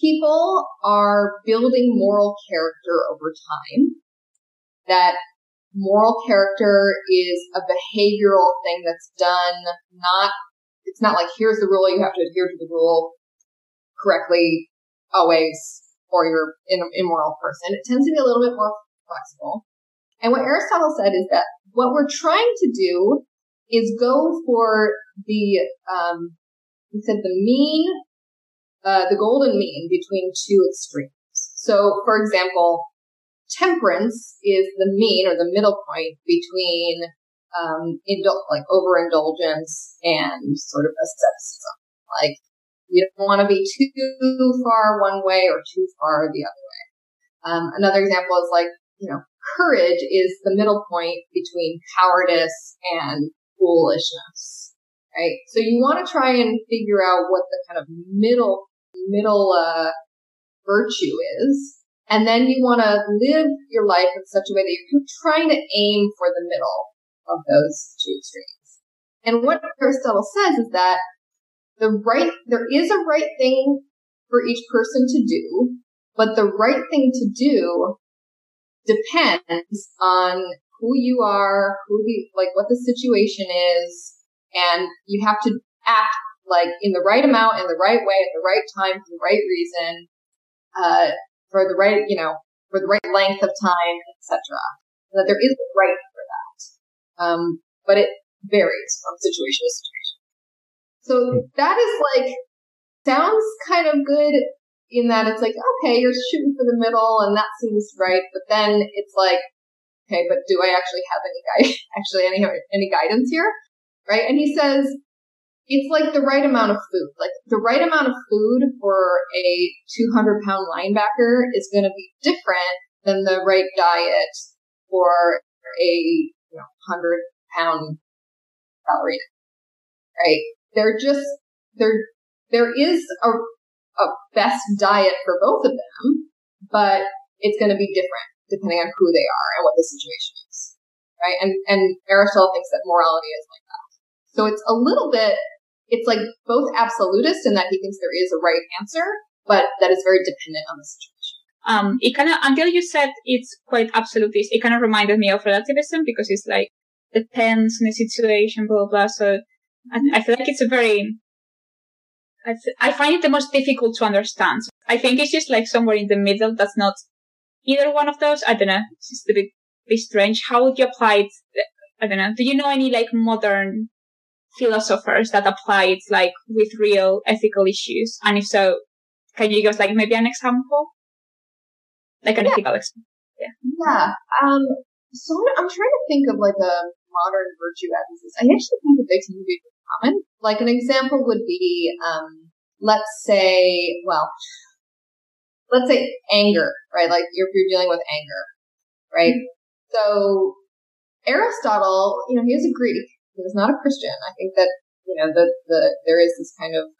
people are building moral character over time, that moral character is a behavioral thing that's done, it's not like, here's the rule, you have to adhere to the rule correctly, always, or you're an immoral person. It tends to be a little bit more flexible. And what Aristotle said is that what we're trying to do is go for the, he said the mean, the golden mean between two extremes. So, for example, temperance is the mean or the middle point between, overindulgence and sort of asceticism. You don't want to be too far one way or too far the other way. Another example is courage is the middle point between cowardice and foolishness, right? So you want to try and figure out what the kind of middle virtue is. And then you want to live your life in such a way that you're trying to aim for the middle of those two extremes. And what Aristotle says is that there is a right thing for each person to do, but the right thing to do depends on who you are, what the situation is, and you have to act in the right amount, in the right way, at the right time, for the right reason, for the right, for the right length of time, etc. So that there is a right for that, but it varies from situation to situation. So that is sounds kind of good in that it's okay, you're shooting for the middle and that seems right. But then it's okay, but do I actually have any guidance here? Right. And he says, it's the right amount of food, the right amount of food for a 200-pound linebacker is going to be different than the right diet for a 100-pound ballerina. Right. There is a best diet for both of them, but it's going to be different depending on who they are and what the situation is. right? And Aristotle thinks that morality is like that. So it's a little bit, it's like both absolutist in that he thinks there is a right answer, but that is very dependent on the situation. It kind of, until you said it's quite absolutist, it kind of reminded me of relativism because it's like, depends on the situation, blah, blah, blah. So I feel like it's a very, I find it the most difficult to understand. So I think it's just like somewhere in the middle that's not either one of those. I don't know. It's just a bit strange. How would you apply it? I don't know. Do you know any like modern philosophers that apply it like with real ethical issues? And if so, can you give us like maybe an example? Like an ethical example. Yeah. So I'm trying to think of like a modern virtue ethics. I actually think the big thing would be common. Like an example would be, let's say anger, right? Like you're dealing with anger, right? Mm-hmm. So Aristotle, you know, he was a Greek. He was not a Christian. I think that, you know, there is this kind of,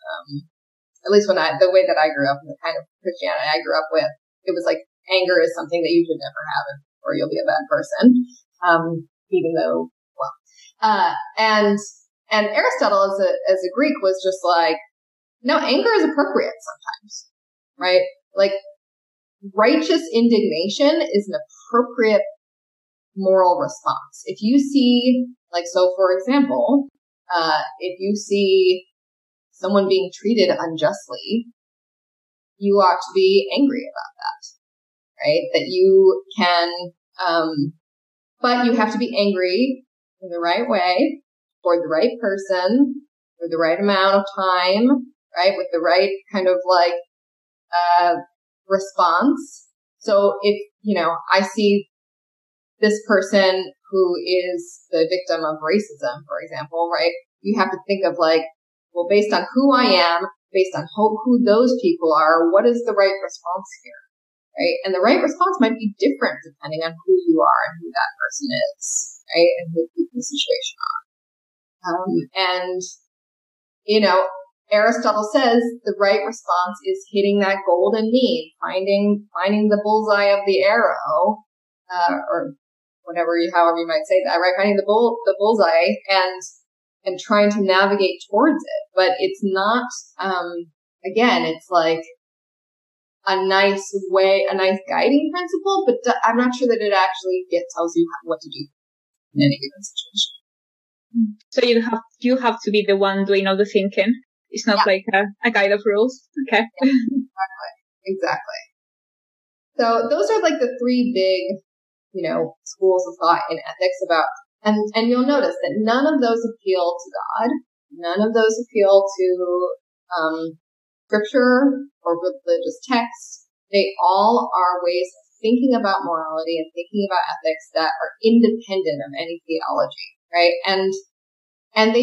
at least the way that I grew up and the kind of Christianity I grew up with, it was like anger is something that you should never have or you'll be a bad person. And Aristotle as a Greek was just like, no, anger is appropriate sometimes, right? Like righteous indignation is an appropriate moral response. If you see, like, so for example, if you see someone being treated unjustly, you ought to be angry about that, right? That you can, but you have to be angry in the right way, for the right person, for the right amount of time, right? With the right kind of like, response. So if, you know, I see this person who is the victim of racism, for example, right? You have to think of like, well, based on who I am, based on who those people are, what is the right response here, right? And the right response might be different depending on who you are and who that person is, right? And who the situation are. And, you know, Aristotle says the right response is hitting that golden mean, finding the bullseye of the arrow, or whatever however you might say that, right? Finding the bullseye and trying to navigate towards it. But it's not, again, it's like a nice guiding principle, but I'm not sure that it actually tells you what to do in any given situation. So you have to be the one doing all the thinking. It's not like a guide of rules. Okay. Yeah, exactly. So those are like the three big, you know, schools of thought in ethics about, and you'll notice that none of those appeal to God. None of those appeal to, scripture or religious texts. They all are ways of thinking about morality and thinking about ethics that are independent of any theology. Right. And they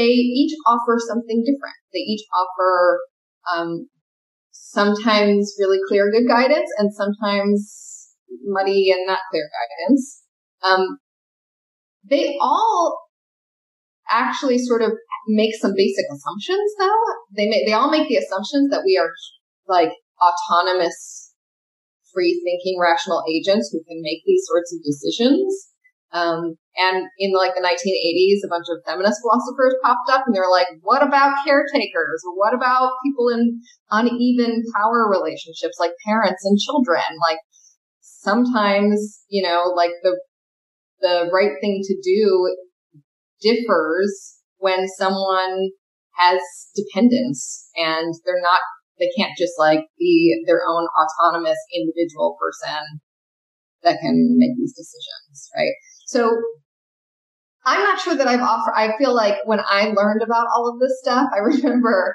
each offer something different. They each offer, sometimes really clear, good guidance and sometimes muddy and not clear guidance. They all actually sort of make some basic assumptions though. They all make the assumptions that we are like autonomous, free thinking, rational agents who can make these sorts of decisions. And in like the 1980s, a bunch of feminist philosophers popped up and they were like, what about caretakers? What about people in uneven power relationships like parents and children? Like sometimes, you know, like the right thing to do differs when someone has dependence and they can't just like be their own autonomous individual person that can make these decisions, right? So I'm not sure that I feel like when I learned about all of this stuff, I remember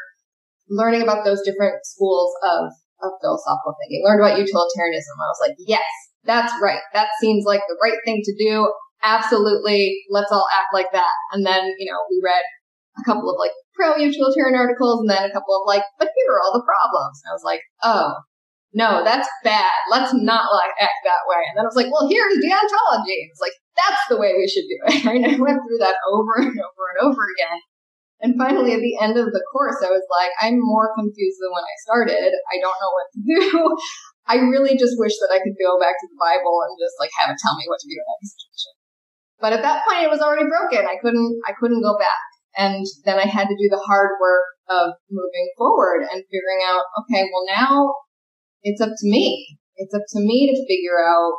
learning about those different schools of philosophical thinking, learned about utilitarianism. I was like, yes, that's right. That seems like the right thing to do. Absolutely. Let's all act like that. And then, you know, we read a couple of like pro-utilitarian articles and then a couple of like, but here are all the problems. And I was like, oh, no, that's bad. Let's not like act that way. And then I was like, well, here's deontology. It's like, that's the way we should do it. Right? I went through that over and over and over again. And finally, at the end of the course, I was like, I'm more confused than when I started. I don't know what to do. I really just wish that I could go back to the Bible and just like have it tell me what to do in that situation. But at that point, it was already broken. I couldn't go back. And then I had to do the hard work of moving forward and figuring out, okay, well, now it's up to me. It's up to me to figure out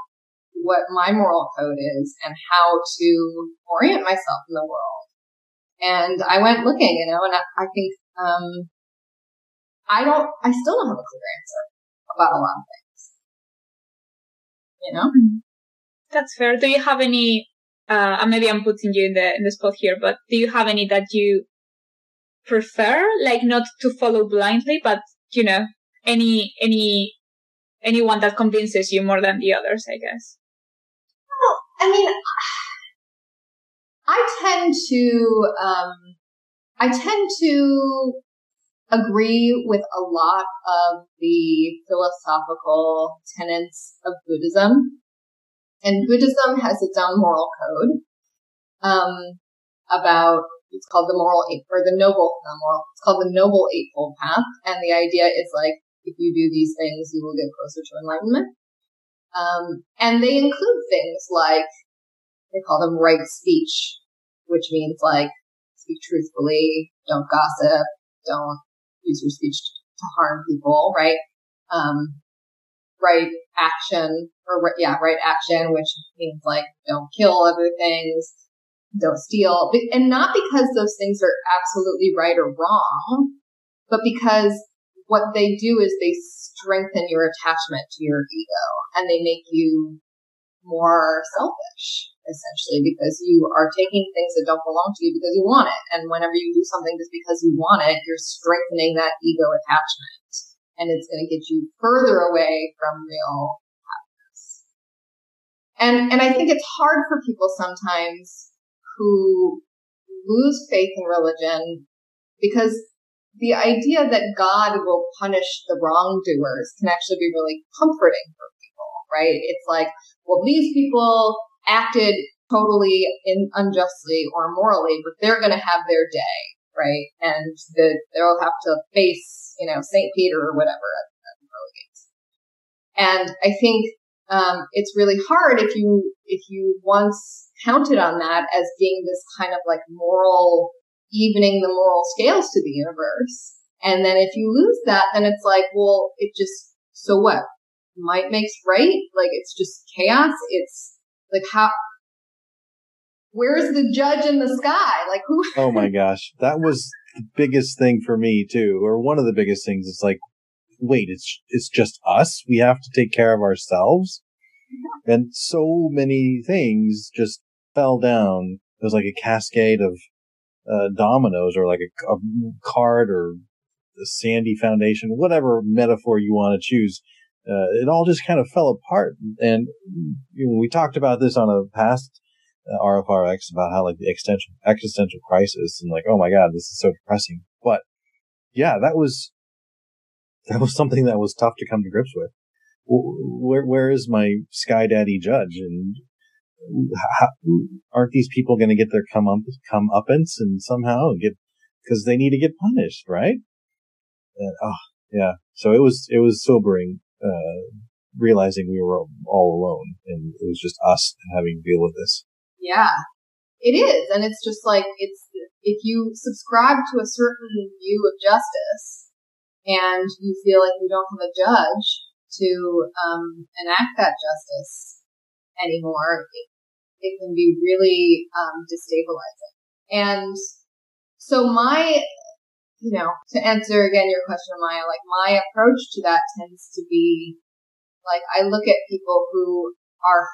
what my moral code is and how to orient myself in the world. And I went looking, you know, and I think, I still don't have a clear answer about a lot of things. You know? That's fair. Do you have any, maybe I'm putting you in the spot here, but do you have any that you prefer? Like, not to follow blindly, but, you know, anyone that convinces you more than the others, I guess. Well, I mean, I tend to agree with a lot of the philosophical tenets of Buddhism. And Buddhism has its own moral code, it's called the Noble Eightfold Path. And the idea is, like, if you do these things, you will get closer to enlightenment. And they include things like, they call them right speech, which means, like, speak truthfully, don't gossip, don't use your speech to harm people, right? Right action, which means, like, don't kill other things, don't steal. And not because those things are absolutely right or wrong, but because what they do is they strengthen your attachment to your ego, and they make you more selfish, essentially, because you are taking things that don't belong to you because you want it. And whenever you do something just because you want it, you're strengthening that ego attachment, and it's going to get you further away from real happiness. And I think it's hard for people sometimes who lose faith in religion, because the idea that God will punish the wrongdoers can actually be really comforting for people, right? It's like, well, these people acted totally unjustly or immorally, but they're going to have their day, right? And they'll have to face, you know, St. Peter or whatever at the pearly gates. And I think it's really hard if you once counted on that as being this kind of, like, moral, evening the moral scales to the universe. And then if you lose that, then it's like, well, it just, so what? Might makes right? Like, it's just chaos. It's like, where's the judge in the sky? Like, who? Oh my gosh. That was the biggest thing for me too. Or one of the biggest things. It's like, wait, it's just us. We have to take care of ourselves. Yeah. And so many things just fell down. It was like a cascade of dominoes, or like a card, or a sandy foundation, whatever metaphor you want to choose. It all just kind of fell apart. And we talked about this on a past RFRX about how, like, the existential crisis, and, like, oh my God, this is so depressing. But yeah, that was something that was tough to come to grips with. Where is my sky daddy judge? And how, aren't these people going to get their comeuppance and somehow because they need to get punished, right? So it was sobering, realizing we were all alone, and it was just us having to deal with this. Yeah, it is. And it's just like, if you subscribe to a certain view of justice and you feel like you don't have a judge to enact that justice anymore, it can be really destabilizing. And so my, you know, to answer again your question, Maya, like, my approach to that tends to be, like, I look at people who are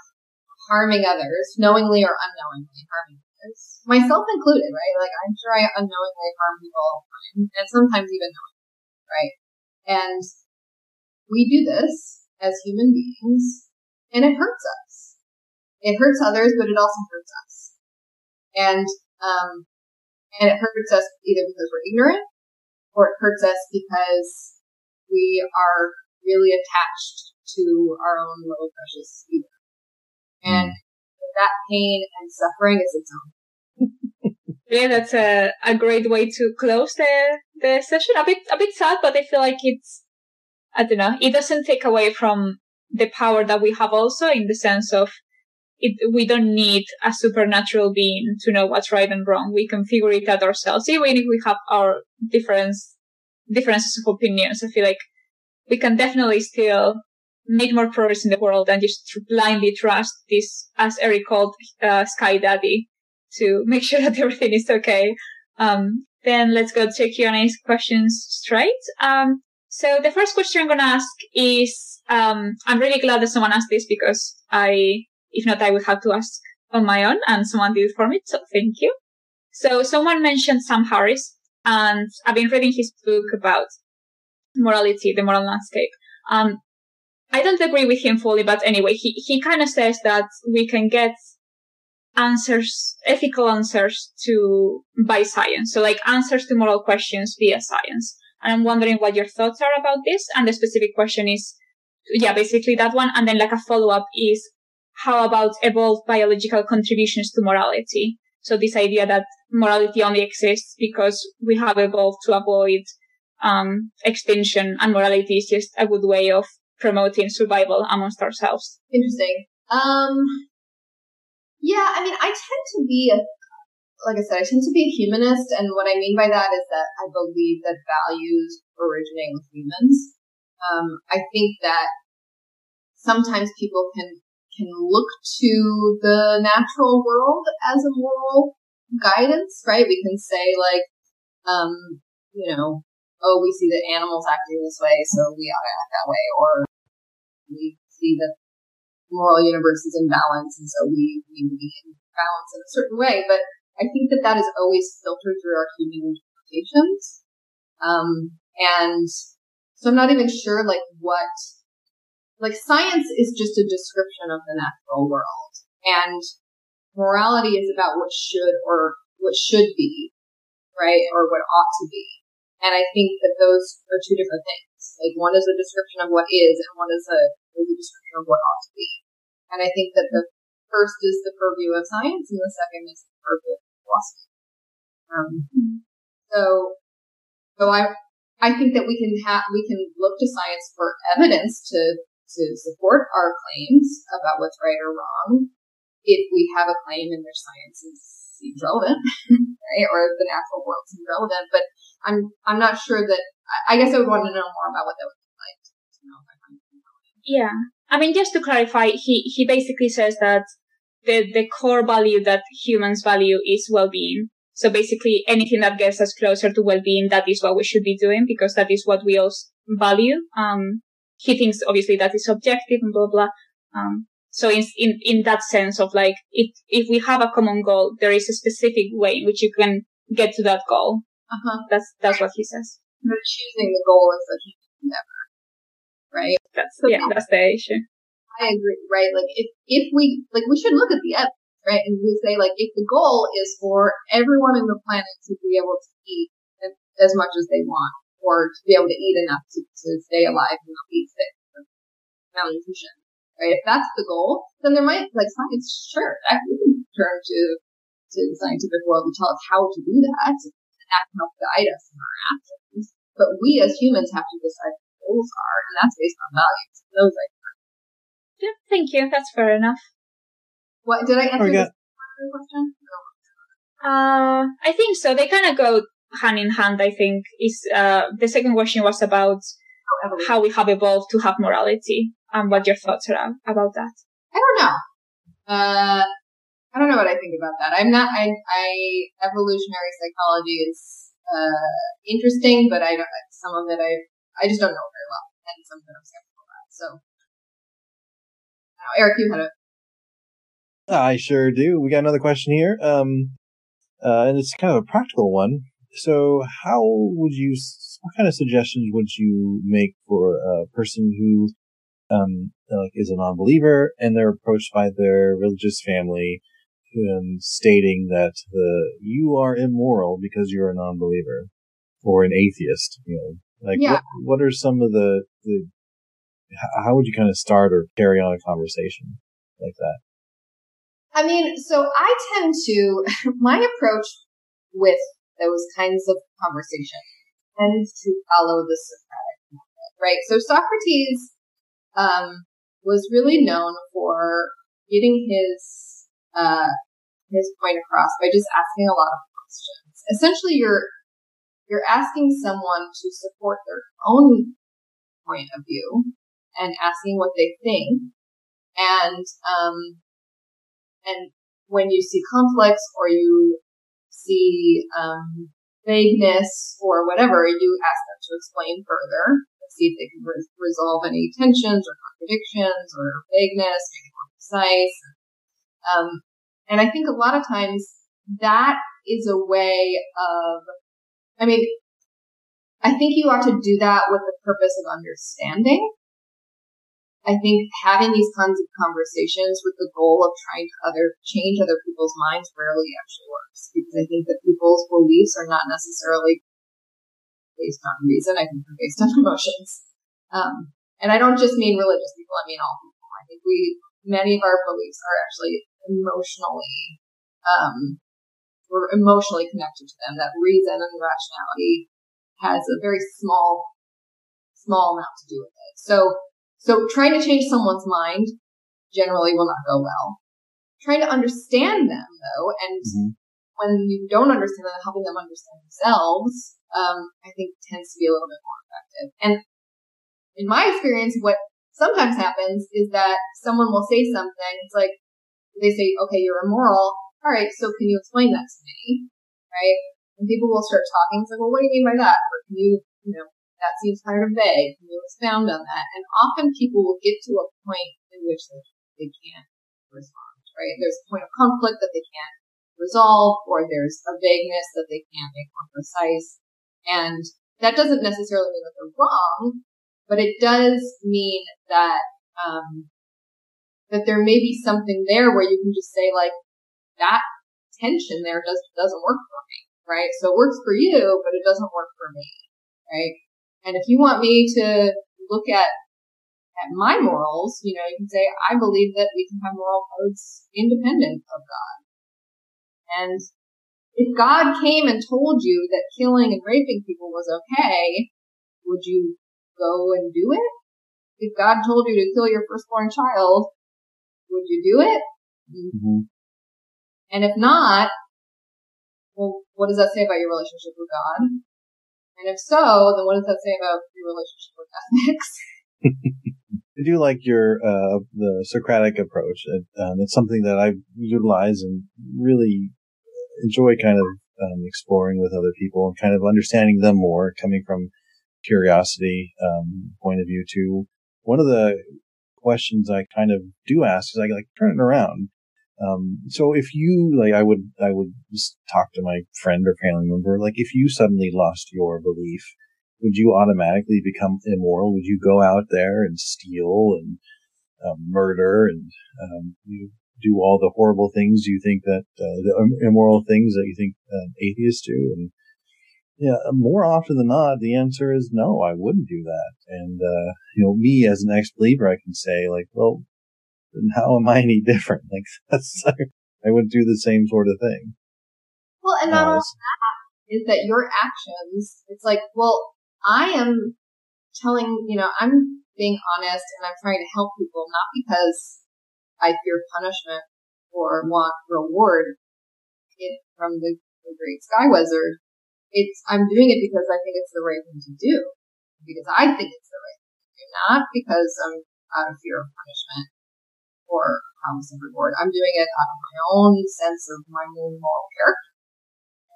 harming others, knowingly or unknowingly harming others, myself included, right? Like, I'm sure I unknowingly harm people all the time, and sometimes even knowingly, right? And we do this as human beings, and it hurts us. It hurts others, but it also hurts us. And it hurts us either because we're ignorant, or it hurts us because we are really attached to our own little precious ego. And that pain and suffering is its own. Yeah, that's a great way to close the session. A bit sad, but I feel like it's, I don't know, it doesn't take away from the power that we have also, in the sense of we don't need a supernatural being to know what's right and wrong. We can figure it out ourselves, even if we have our differences of opinions. I feel like we can definitely still make more progress in the world than just to blindly trust this, as Eric called, Sky Daddy, to make sure that everything is okay. Then let's go to Q&A questions straight. So the first question I'm going to ask is, I'm really glad that someone asked this, because if not, I would have to ask on my own, and someone did it for me. So thank you. So someone mentioned Sam Harris, and I've been reading his book about morality, The Moral Landscape. I don't agree with him fully, but anyway, he kind of says that we can get answers, ethical answers by science. So like answers to moral questions via science. And I'm wondering what your thoughts are about this. And the specific question is, yeah, basically that one. And then like a follow up is, how about evolved biological contributions to morality? So this idea that morality only exists because we have evolved to avoid extinction, and morality is just a good way of promoting survival amongst ourselves. Interesting. Yeah, I mean, I tend to be a humanist, and what I mean by that is that I believe that values originate with humans. I think that sometimes people can look to the natural world as a moral guidance, right? We can say like, oh, we see that animals acting this way, so we ought to act that way, or we see that the moral universe is in balance, and so we need to be in balance in a certain way. But I think that that is always filtered through our human interpretations. And so I'm not even sure, science is just a description of the natural world, and morality is about what should be, right? Or what ought to be. And I think that those are two different things. Like, one is a description of what is, and one is a description of what ought to be. And I think that the first is the purview of science, and the second is the purview of philosophy. So I think that we can look to science for evidence to support our claims about what's right or wrong, if we have a claim in which science seems relevant, right? Or if the natural world seems relevant, but I'm not sure that. I guess I would want to know more about what that would be like. Yeah, I mean, just to clarify, he basically says that the core value that humans value is well-being. So basically, anything that gets us closer to well-being, that is what we should be doing, because that is what we all value. He thinks obviously that is subjective and blah blah. So in that sense of like, if we have a common goal, there is a specific way in which you can get to that goal. Uh-huh. That's what he says. But choosing the goal is such an endeavor, right? That's the issue. I agree, right? Like if we should look at the evidence, right? And we say like, if the goal is for everyone on the planet to be able to eat as much as they want, or to be able to eat enough to stay alive and not be sick from malnutrition, right? If that's the goal, then there might science, sure, that we can turn to the scientific world and tell us how to do that. That can help guide us in our actions, but we as humans have to decide what the goals are, and that's based on values. Those are. Yeah, thank you. That's fair enough. What did I answer this question? No. I think so. They kind of go hand in hand. I think is the second question was about how we have evolved to have morality, and what your thoughts are about that. I don't know. I don't know what I think about that. Evolutionary psychology is, interesting, but some of it I just don't know very well. And some of it I'm skeptical about. So, Eric, you had it. I sure do. We got another question here. And it's kind of a practical one. So what kind of suggestions would you make for a person who, is a non-believer, and they're approached by their religious family stating that you are immoral because you're a non-believer or an atheist, What are some of the how would you kind of start or carry on a conversation like that? I mean, so I tend to my approach with those kinds of conversation tends to follow the Socratic method, right? So Socrates was really known for getting his point across by just asking a lot of questions. Essentially, you're asking someone to support their own point of view and asking what they think. And when you see conflicts or you see vagueness or whatever, you ask them to explain further, see if they can resolve any tensions or contradictions or vagueness, make it more precise. And I think a lot of times that is a way of, I mean, I think you ought to do that with the purpose of understanding. I think having these kinds of conversations with the goal of trying to change other people's minds rarely actually works, because I think that people's beliefs are not necessarily based on reason. I think they're based on emotions. And I don't just mean religious people. I mean all people. I think many of our beliefs are actually we're emotionally connected to them. That reason and rationality has a very small amount to do with it. So trying to change someone's mind generally will not go well. Trying to understand them, though, and when you don't understand them, helping them understand themselves, I think tends to be a little bit more effective. And in my experience, what sometimes happens is that someone will say something. It's like, they say, okay, you're immoral. All right, so can you explain that to me? Right? And people will start talking. It's like, well, what do you mean by that? Or can you, that seems kind of vague. Can you expound on that? And often people will get to a point in which they can't respond, right? There's a point of conflict that they can't resolve, or there's a vagueness that they can't make more precise. And that doesn't necessarily mean that they're wrong, but it does mean that, that there may be something there where you can just say, like, that tension there doesn't work for me, right? So it works for you, but it doesn't work for me, right? And if you want me to look at my morals, you can say, I believe that we can have moral codes independent of God. And if God came and told you that killing and raping people was okay, would you go and do it? If God told you to kill your firstborn child, would you do it? Mm-hmm. And if not, well, what does that say about your relationship with God? And if so, then what does that say about your relationship with ethics? I do like the Socratic approach. It's something that I utilize and really enjoy kind of exploring with other people and kind of understanding them more, coming from curiosity point of view too. One of the questions I kind of do ask is, I like turn it around. So if you like, I would just talk to my friend or family member. Like, if you suddenly lost your belief, would you automatically become immoral? Would you go out there and steal and murder and do all the horrible things you think that the immoral things that you think atheists do? And yeah, more often than not, the answer is no, I wouldn't do that. And me as an ex-believer, I can say, like, well, then how am I any different? Like, I would do the same sort of thing. Well, and not only that, is that your actions, it's like, well, I am telling, I'm being honest and I'm trying to help people, not because I fear punishment or want reward from the great sky wizard. I'm doing it because I think it's the right thing to do, because I think it's the right thing to do, not because I'm out of fear of punishment or promise of reward. I'm doing it out of my own sense of my own moral character,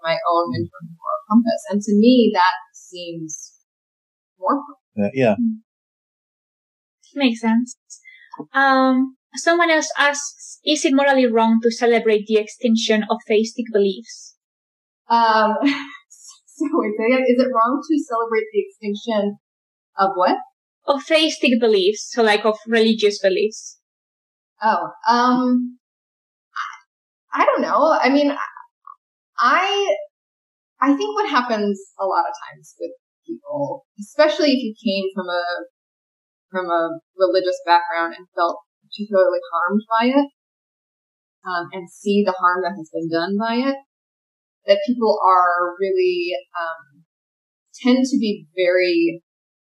my own internal moral compass. And to me, that seems more. Yeah. Makes sense. Someone else asks, is it morally wrong to celebrate the extinction of theistic beliefs? Is it wrong to celebrate the extinction of what? Of theistic beliefs, so like of religious beliefs. Oh, I don't know. I mean, I think what happens a lot of times with people, especially if you came from a religious background and felt particularly harmed by it, and see the harm that has been done by it, that people are really, tend to be very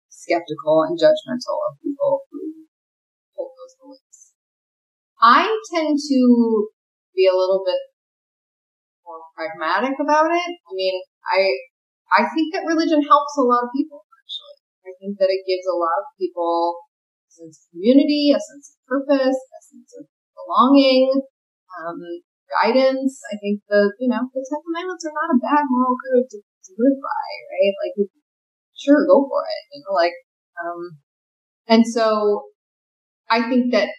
skeptical and judgmental of people who hold those beliefs. I tend to be a little bit more pragmatic about it. I mean, I think that religion helps a lot of people, actually. I think that it gives a lot of people a sense of community, a sense of purpose, a sense of belonging, guidance. I think the 10 commandments are not a bad moral code to live by, right? Like, sure, go for it. And so I think that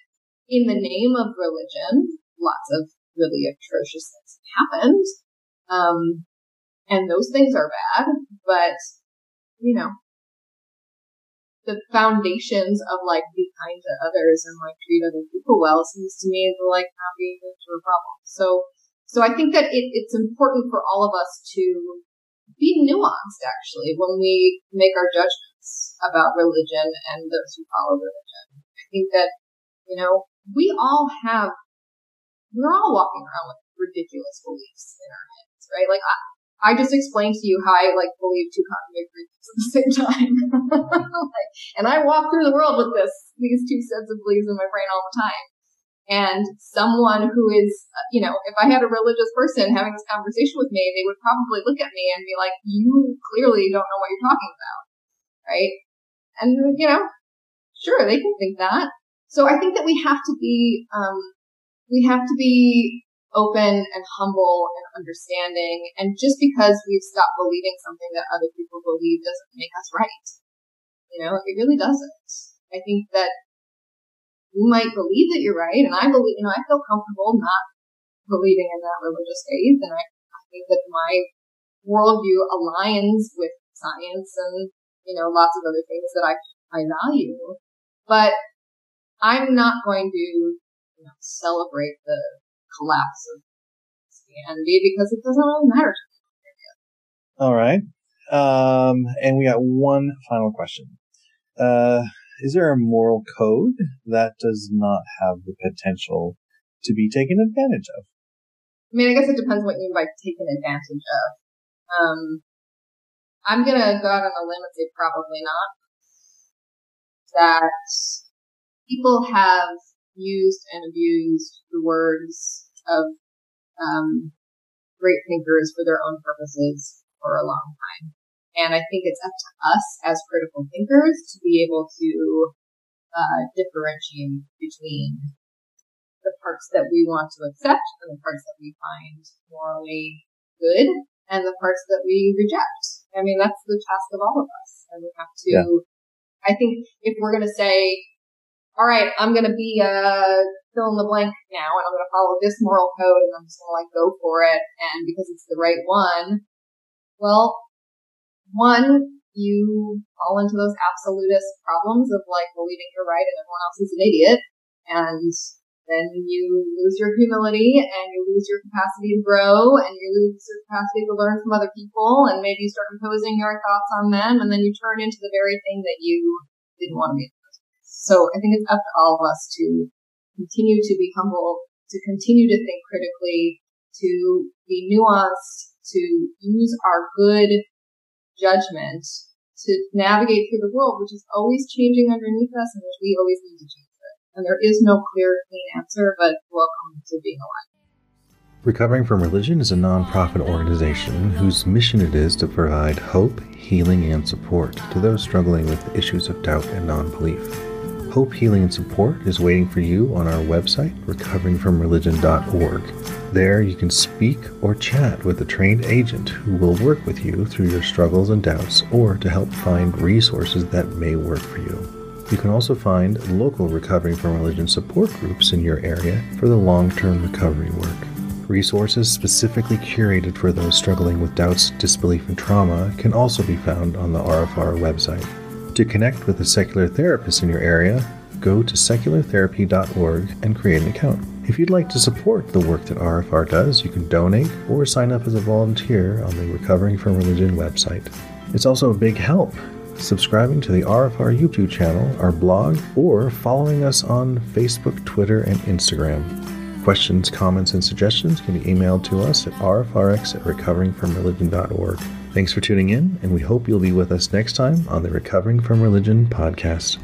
in the name of religion, lots of really atrocious things happened. And those things are bad, but, the foundations of, be kind to others and, treat other people well seems to me to, not being into a problem. So I think that it's important for all of us to be nuanced, actually, when we make our judgments about religion and those who follow religion. I think that, we're all walking around with ridiculous beliefs in our heads, right? Like, I just explained to you how I believe two contradictory things at the same time. And I walk through the world with these two sets of beliefs in my brain all the time. And someone who is, if I had a religious person having this conversation with me, they would probably look at me and be like, you clearly don't know what you're talking about, right? And, sure, they can think that. So I think that we have to be, open and humble and understanding, and just because we've stopped believing something that other people believe doesn't make us right. It really doesn't. I think that you might believe that you're right, and I believe, I feel comfortable not believing in that religious faith, and I think that my worldview aligns with science and, lots of other things that I value, but I'm not going to, celebrate the collapse of Christianity because it doesn't really matter to me. All right. And we got one final question. Is there a moral code that does not have the potential to be taken advantage of? I mean, I guess it depends what you mean by taken advantage of. I'm going to go out on a limb and say probably not. That people have used and abused the words of great thinkers for their own purposes for a long time. And I think it's up to us as critical thinkers to be able to differentiate between the parts that we want to accept and the parts that we find morally good and the parts that we reject. I mean, that's the task of all of us. And we have to, I think if we're going to say, all right, I'm going to be fill in the blank now, and I'm going to follow this moral code, and I'm just going to go for it, and because it's the right one, well, one, you fall into those absolutist problems of believing you're right and everyone else is an idiot, and then you lose your humility, and you lose your capacity to grow, and you lose your capacity to learn from other people, and maybe you start imposing your thoughts on them, and then you turn into the very thing that you didn't want to be. So I think it's up to all of us to continue to be humble, to continue to think critically, to be nuanced, to use our good judgment to navigate through the world, which is always changing underneath us and which we always need to change it. And there is no clear, clean answer, but welcome to being alive. Recovering from Religion is a nonprofit organization whose mission it is to provide hope, healing, and support to those struggling with issues of doubt and non-belief. Hope, healing, and support is waiting for you on our website, recoveringfromreligion.org. There you can speak or chat with a trained agent who will work with you through your struggles and doubts or to help find resources that may work for you. You can also find local Recovering from Religion support groups in your area for the long-term recovery work. Resources specifically curated for those struggling with doubts, disbelief, and trauma can also be found on the RFR website. To connect with a secular therapist in your area, go to seculartherapy.org and create an account. If you'd like to support the work that RFR does, you can donate or sign up as a volunteer on the Recovering from Religion website. It's also a big help subscribing to the RFR YouTube channel, our blog, or following us on Facebook, Twitter, and Instagram. Questions, comments, and suggestions can be emailed to us at rfrx@recoveringfromreligion.org. Thanks for tuning in, and we hope you'll be with us next time on the Recovering from Religion podcast.